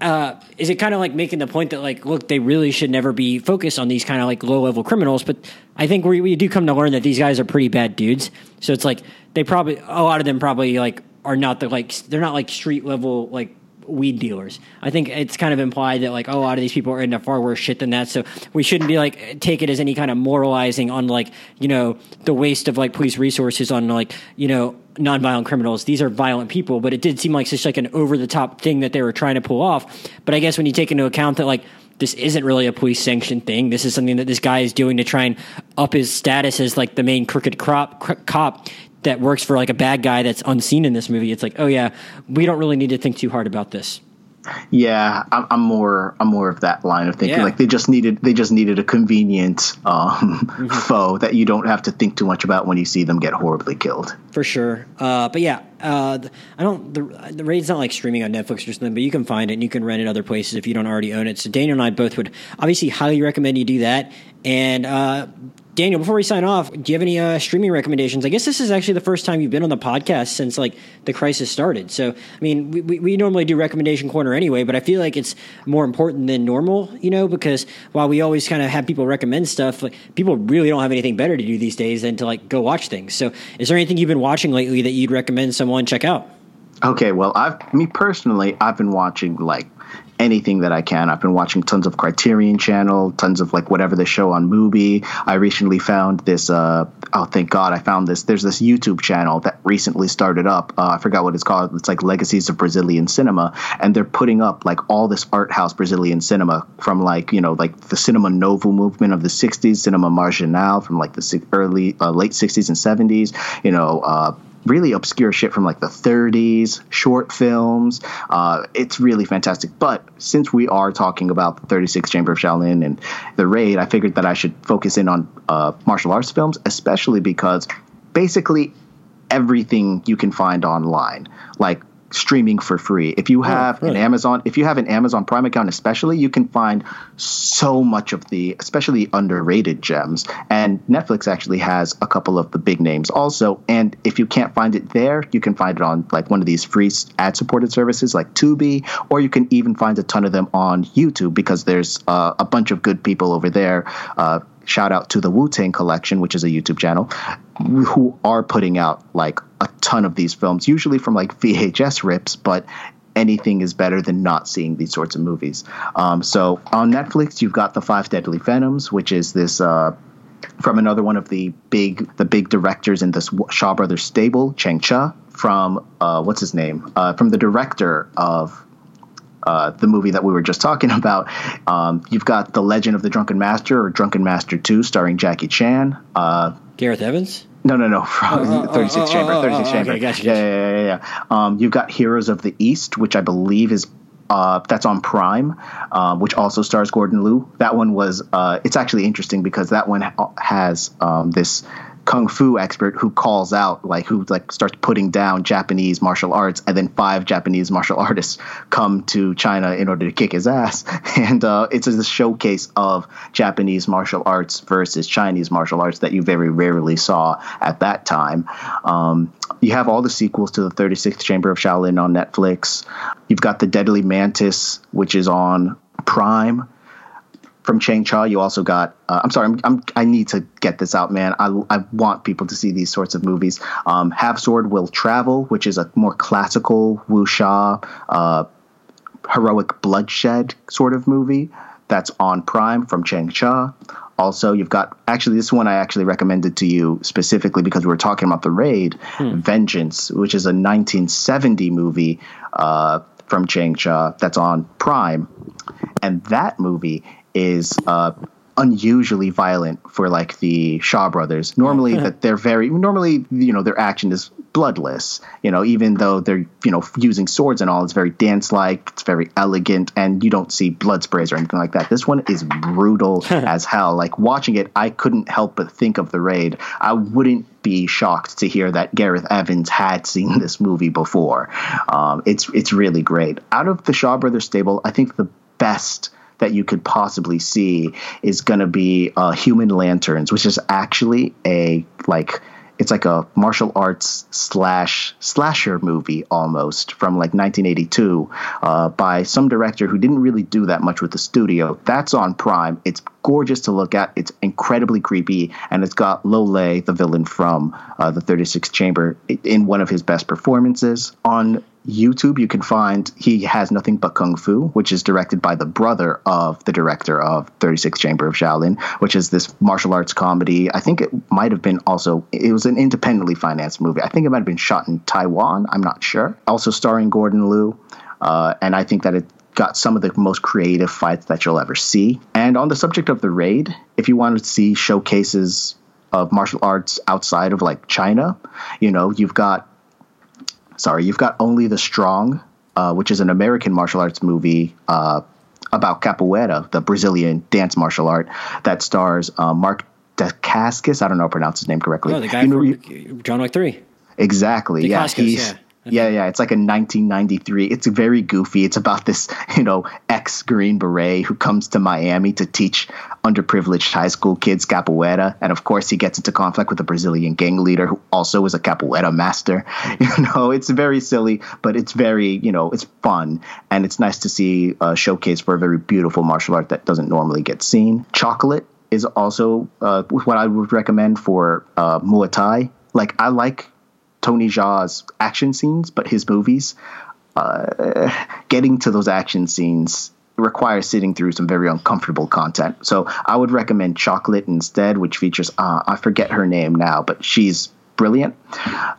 uh, is it kind of like making the point that like, look, they really should never be focused on these kind of like low level criminals. But I think we, we do come to learn that these guys are pretty bad dudes. So it's like, they probably, a lot of them probably like are not the, like, they're not like street level, like weed dealers. I think it's kind of implied that like, oh, a lot of these people are into far worse shit than that, so we shouldn't be like take it as any kind of moralizing on like, you know, the waste of like police resources on like, you know, nonviolent criminals. These are violent people, but it did seem like such like an over-the-top thing that they were trying to pull off. But I guess when you take into account that like this isn't really a police sanctioned thing, this is something that this guy is doing to try and up his status as like the main crooked crop cr- cop that works for like a bad guy that's unseen in this movie. It's like, oh yeah, we don't really need to think too hard about this. Yeah, I'm, I'm more, I'm more of that line of thinking. Yeah. Like they just needed, they just needed a convenient um, mm-hmm. foe that you don't have to think too much about when you see them get horribly killed. For sure. Uh, but yeah, uh, I don't. The, the Raid's not like streaming on Netflix or something, but you can find it and you can rent it other places if you don't already own it. So Daniel and I both would obviously highly recommend you do that. And uh, Daniel, before we sign off, do you have any uh, streaming recommendations? I guess this is actually the first time you've been on the podcast since like the crisis started. So, I mean, we, we, we normally do Recommendation Corner anyway, but I feel like it's more important than normal, you know, because while we always kind of have people recommend stuff, like people really don't have anything better to do these days than to like go watch things. So is there anything you've been watching lately that you'd recommend someone check out? Okay, well, I've me personally, I've been watching like anything that I can. I've been watching tons of Criterion Channel, tons of like whatever they show on Mubi. I recently found this, uh, oh, thank God I found this. There's this YouTube channel that recently started up. Uh, I forgot what it's called. It's like Legacies of Brazilian Cinema. And they're putting up like all this art house Brazilian cinema from like, you know, like the Cinema Novo movement of the sixties, Cinema Marginal from like the early, uh, late sixties and seventies, you know, uh, really obscure shit from like the thirties, short films. Uh, it's really fantastic. But since we are talking about the thirty-sixth Chamber of Shaolin and The Raid, I figured that I should focus in on uh, martial arts films, especially because basically everything you can find online, like streaming for free. If you have yeah, right. an Amazon, if you have an Amazon Prime account, especially, you can find so much of the, especially underrated gems. And Netflix actually has a couple of the big names also. And if you can't find it there, you can find it on like one of these free ad-supported services like Tubi, or you can even find a ton of them on YouTube because there's uh, a bunch of good people over there. Uh, shout out to the Wu-Tang Collection, which is a YouTube channel, who are putting out like a ton of these films, usually from like V H S rips, but anything is better than not seeing these sorts of movies. Um, so on Netflix, you've got The Five Deadly Venoms, which is this uh, from another one of the big the big directors in this Shaw Brothers stable, Cheng Che, from uh, what's his name? Uh, from the director of Uh, the movie that we were just talking about. Um, you've got The Legend of the Drunken Master, or Drunken Master two, starring Jackie Chan. Uh, Gareth Evans? No, no, no, from oh, oh, thirty-sixth oh, Chamber, oh, thirty-sixth oh, okay, Chamber. Gotcha, yeah, gotcha. yeah, yeah, yeah. Um, you've got Heroes of the East, which I believe is Uh, that's on Prime, uh, which also stars Gordon Liu. That one was, uh, it's actually interesting because that one ha- has um, this kung fu expert who calls out, like who like starts putting down Japanese martial arts, and then five Japanese martial artists come to China in order to kick his ass. And uh, it's a showcase of Japanese martial arts versus Chinese martial arts that you very rarely saw at that time. Um, you have all the sequels to the thirty-sixth Chamber of Shaolin on Netflix. You've got The Deadly Mantis, which is on Prime. From Cheng Che, you also got uh, – I'm sorry, I'm, I'm, I need to get this out, man. I, I want people to see these sorts of movies. Um, Half Sword Will Travel, which is a more classical wuxia, uh, heroic bloodshed sort of movie. That's on Prime from Cheng Che. Also, you've got – actually, this one I actually recommended to you specifically because we were talking about The Raid, hmm. Vengeance, which is a nineteen seventy movie uh, from Cheng Che that's on Prime. And that movie – is uh, unusually violent for like the Shaw Brothers. Normally that they're very normally, you know, their action is bloodless, you know, even though they're, you know, using swords and all. It's very dance-like, it's very elegant, and you don't see blood sprays or anything like that. This one is brutal as hell. Like, watching it, I couldn't help but think of The Raid. I wouldn't be shocked to hear that Gareth Evans had seen this movie before. Um, it's it's really great. Out of the Shaw Brothers stable, I think the best that you could possibly see is going to be uh, Human Lanterns, which is actually a, like, it's like a martial arts slash slasher movie almost from like nineteen eighty-two uh, by some director who didn't really do that much with the studio. That's on Prime. It's gorgeous to look at. It's incredibly creepy. And it's got Lo Lieh, the villain from uh, the thirty-sixth Chamber, in one of his best performances. On YouTube, you can find He Has Nothing But Kung Fu, which is directed by the brother of the director of thirty-sixth Chamber of Shaolin, which is this martial arts comedy. I think it might have been also, it was an independently financed movie. I think it might have been shot in Taiwan. I'm not sure. Also starring Gordon Liu. Uh, and I think that it got some of the most creative fights that you'll ever see. And on the subject of The Raid, if you want to see showcases of martial arts outside of like China, you know, you've got Sorry, you've got Only the Strong, uh, which is an American martial arts movie uh, about capoeira, the Brazilian dance martial art, that stars uh, Mark Dacascos. I don't know how to pronounce his name correctly. Oh, the guy you know, from John Wick three. Exactly. Dacascos, yeah. yeah. Yeah, yeah. It's like a nineteen ninety-three. It's very goofy. It's about this, you know, ex-Green Beret who comes to Miami to teach underprivileged high school kids capoeira. And, of course, he gets into conflict with a Brazilian gang leader who also is a capoeira master. You know, it's very silly, but it's very, you know, it's fun. And it's nice to see a showcase for a very beautiful martial art that doesn't normally get seen. Chocolate is also uh, what I would recommend for uh, Muay Thai. Like, I like Tony Jaa's action scenes, but his movies, uh, getting to those action scenes requires sitting through some very uncomfortable content. So I would recommend Chocolate instead, which features, uh, I forget her name now, but she's brilliant.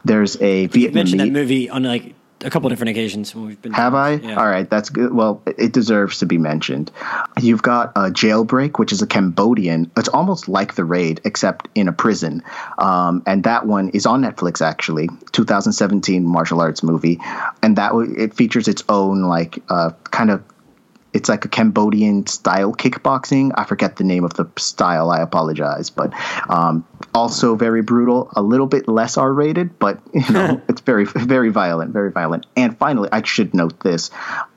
There's a You've Vietnamese... You mentioned that movie on like a couple of different occasions. When we've been Have I? Yeah. All right, that's good. Well, it deserves to be mentioned. You've got uh, Jailbreak, which is a Cambodian. It's almost like The Raid, except in a prison. Um, and that one is on Netflix, actually, two thousand seventeen martial arts movie. And that it features its own like uh, kind of it's like a Cambodian style kickboxing. I forget the name of the style. I apologize, but um, also very brutal, a little bit less R-rated, but you know, it's very, very violent, very violent. And finally, I should note this.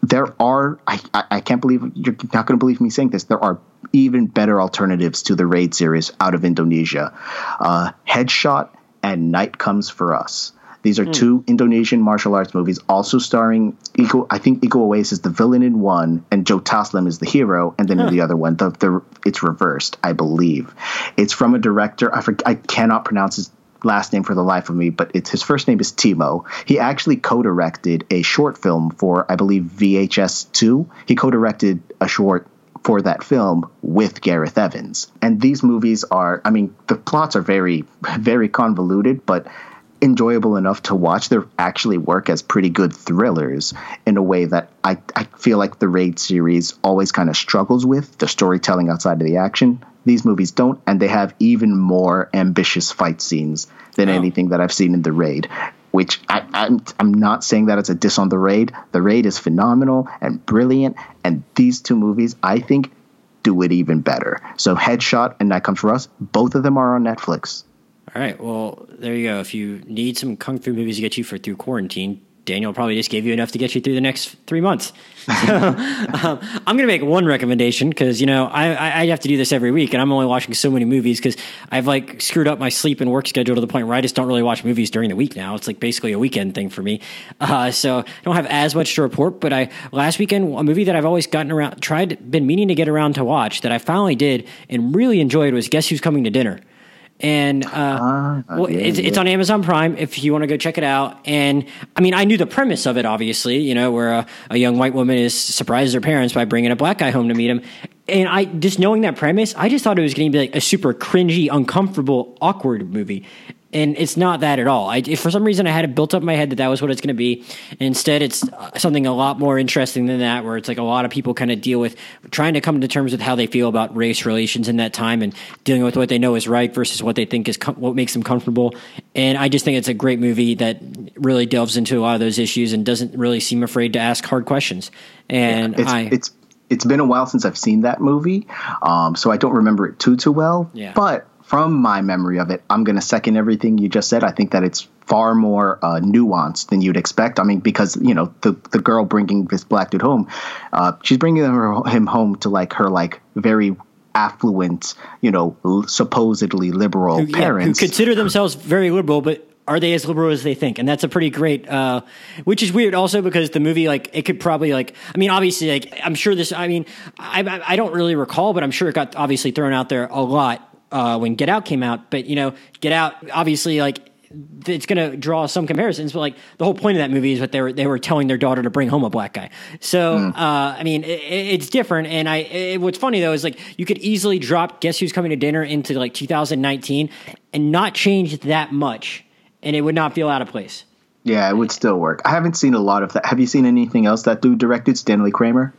There are, I, I, I can't believe you're not going to believe me saying this. There are even better alternatives to the Raid series out of Indonesia. Uh, Headshot and Night Comes for Us. These are mm. two Indonesian martial arts movies, also starring Iko. I think Iko Uwais is the villain in one, and Joe Taslim is the hero. And then huh. in the other one, the, the it's reversed, I believe. It's from a director. I forget, I cannot pronounce his last name for the life of me, but it's his first name is Timo. He actually co-directed a short film for, I believe, V H S two. He co-directed a short for that film with Gareth Evans. And these movies are, I mean, the plots are very, very convoluted, but enjoyable enough to watch. They actually work as pretty good thrillers in a way that I, I feel like the Raid series always kind of struggles with, the storytelling outside of the action. These movies don't, and they have even more ambitious fight scenes than oh. anything that I've seen in the Raid, which I, I'm, I'm not saying that it's a diss on the Raid. The Raid is phenomenal and brilliant, and these two movies, I think, do it even better. So Headshot and Night Comes for Us, both of them are on Netflix. All right, well, there you go. If you need some kung fu movies to get you for, through quarantine, Daniel probably just gave you enough to get you through the next three months. So, um, I'm going to make one recommendation because, you know, I, I, I have to do this every week, and I'm only watching so many movies because I've, like, screwed up my sleep and work schedule to the point where I just don't really watch movies during the week now. It's, like, basically a weekend thing for me. Uh, so I don't have as much to report, but I last weekend, a movie that I've always gotten around, tried, been meaning to get around to watch that I finally did and really enjoyed was Guess Who's Coming to Dinner. And uh, ah, okay, well, it's, yeah. it's on Amazon Prime if you want to go check it out. And I mean, I knew the premise of it, obviously, you know, where a, a young white woman is surprises her parents by bringing a black guy home to meet him. And I just knowing that premise, I just thought it was going to be like a super cringy, uncomfortable, awkward movie. And it's not that at all. I, for some reason, I had it built up in my head that that was what it's going to be. And instead, it's something a lot more interesting than that, where it's like a lot of people kind of deal with trying to come to terms with how they feel about race relations in that time and dealing with what they know is right versus what they think is com- what makes them comfortable. And I just think it's a great movie that really delves into a lot of those issues and doesn't really seem afraid to ask hard questions. And yeah, it's, I, it's it's been a while since I've seen that movie, um, so I don't remember it too too well. Yeah. But from my memory of it, I'm going to second everything you just said. I think that it's far more uh, nuanced than you'd expect. I mean, because, you know, the, the girl bringing this black dude home, uh, she's bringing her, him home to, like, her, like, very affluent, you know, supposedly liberal who, parents. Yeah, who consider themselves very liberal, but are they as liberal as they think? And that's a pretty great, uh, which is weird also because the movie, like, it could probably, like, I mean, obviously, like, I'm sure this, I mean, I, I, I don't really recall, but I'm sure it got obviously thrown out there a lot Uh, when Get Out came out, but, you know, Get Out, obviously, like, it's going to draw some comparisons, but, like, the whole point of that movie is what they were they were telling their daughter to bring home a black guy. So, mm. uh, I mean, it, it's different, and I. It, what's funny, though, is, like, you could easily drop Guess Who's Coming to Dinner into, like, two thousand nineteen and not change that much, and it would not feel out of place. Yeah, it would still work. I haven't seen a lot of that. Have you seen anything else that dude directed, Stanley Kramer?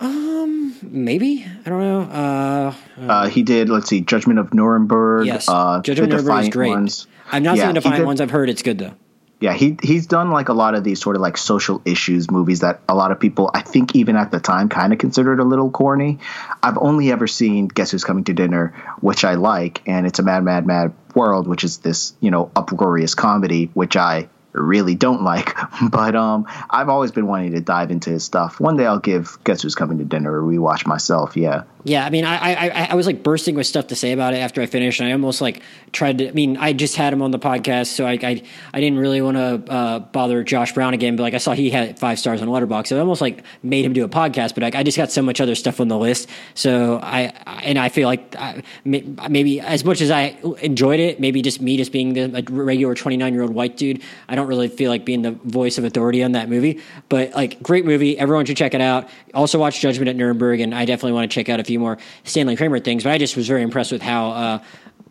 Um, maybe, I don't know. Uh, uh, uh, he did, let's see, Judgment of Nuremberg. Yes. Uh, Judgment of Nuremberg is great. Ones. I've not yeah, seen the Defiant did, ones. I've heard it's good though. Yeah. He, he's done like a lot of these sort of like social issues movies that a lot of people, I think even at the time, kind of considered a little corny. I've only ever seen Guess Who's Coming to Dinner, which I like. And It's a Mad, Mad, Mad World, which is this, you know, uproarious comedy, which I really don't like, but um I've always been wanting to dive into his stuff. One day I'll give Guess Who's Coming to Dinner a rewatch myself. Yeah. Yeah, I mean, I, I I was like bursting with stuff to say about it after I finished, and I almost like tried to. I mean, I just had him on the podcast, so I I, I didn't really want to uh, bother Josh Brown again. But like I saw he had five stars on Letterboxd, so I almost like made him do a podcast. But like I just got so much other stuff on the list, so I, I and I feel like I, maybe as much as I enjoyed it, maybe just me just being the like, regular twenty-nine year old white dude, I don't really feel like being the voice of authority on that movie. But like great movie, everyone should check it out. Also watch Judgment at Nuremberg, and I definitely want to check out a few more Stanley Kramer things, but I just was very impressed with how uh,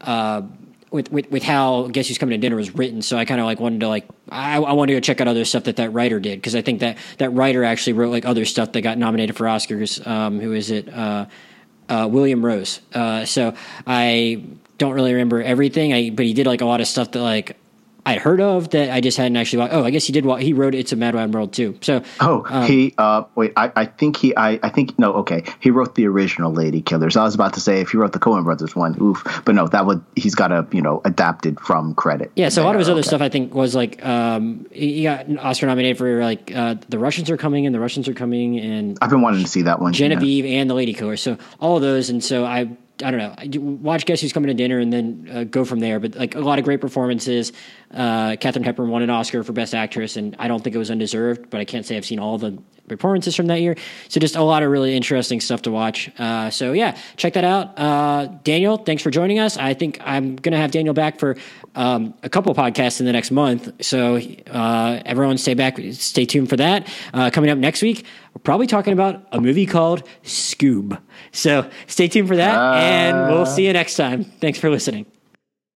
uh, with, with with how Guess Who's Coming to Dinner was written. So I kind of like wanted to like I, I wanted to go check out other stuff that that writer did, because I think that that writer actually wrote like other stuff that got nominated for Oscars. Um, who is it? Uh, uh, William Rose. Uh, so I don't really remember everything, I, but he did like a lot of stuff that like I'd heard of that I just hadn't actually watched. Oh, I guess he did. He wrote It's a Mad, Mad World too. So oh, um, he uh, wait. I, I think he. I, I think no. Okay, he wrote the original Lady Killers. I was about to say if he wrote the Coen Brothers one, oof. But no, that would he's got to you know adapted from credit. Yeah. So there. A lot of his okay. other stuff I think was like um, he got Oscar nominated for like uh, the Russians are coming and the Russians are coming and I've been wanting to see that one. Genevieve yeah. and the Lady Killers. So all of those, and so I. I don't know. Watch Guess Who's Coming to Dinner and then uh, go from there. But like a lot of great performances. Uh, Katharine Hepburn won an Oscar for Best Actress, and I don't think it was undeserved, but I can't say I've seen all the performances from that year. So just a lot of really interesting stuff to watch. Uh, so yeah, check that out. Uh, Daniel, thanks for joining us. I think I'm going to have Daniel back for um, a couple of podcasts in the next month. So uh, everyone stay back, stay tuned for that. Uh, coming up next week, we're probably talking about a movie called Scoob. So stay tuned for that, uh, and we'll see you next time. Thanks for listening.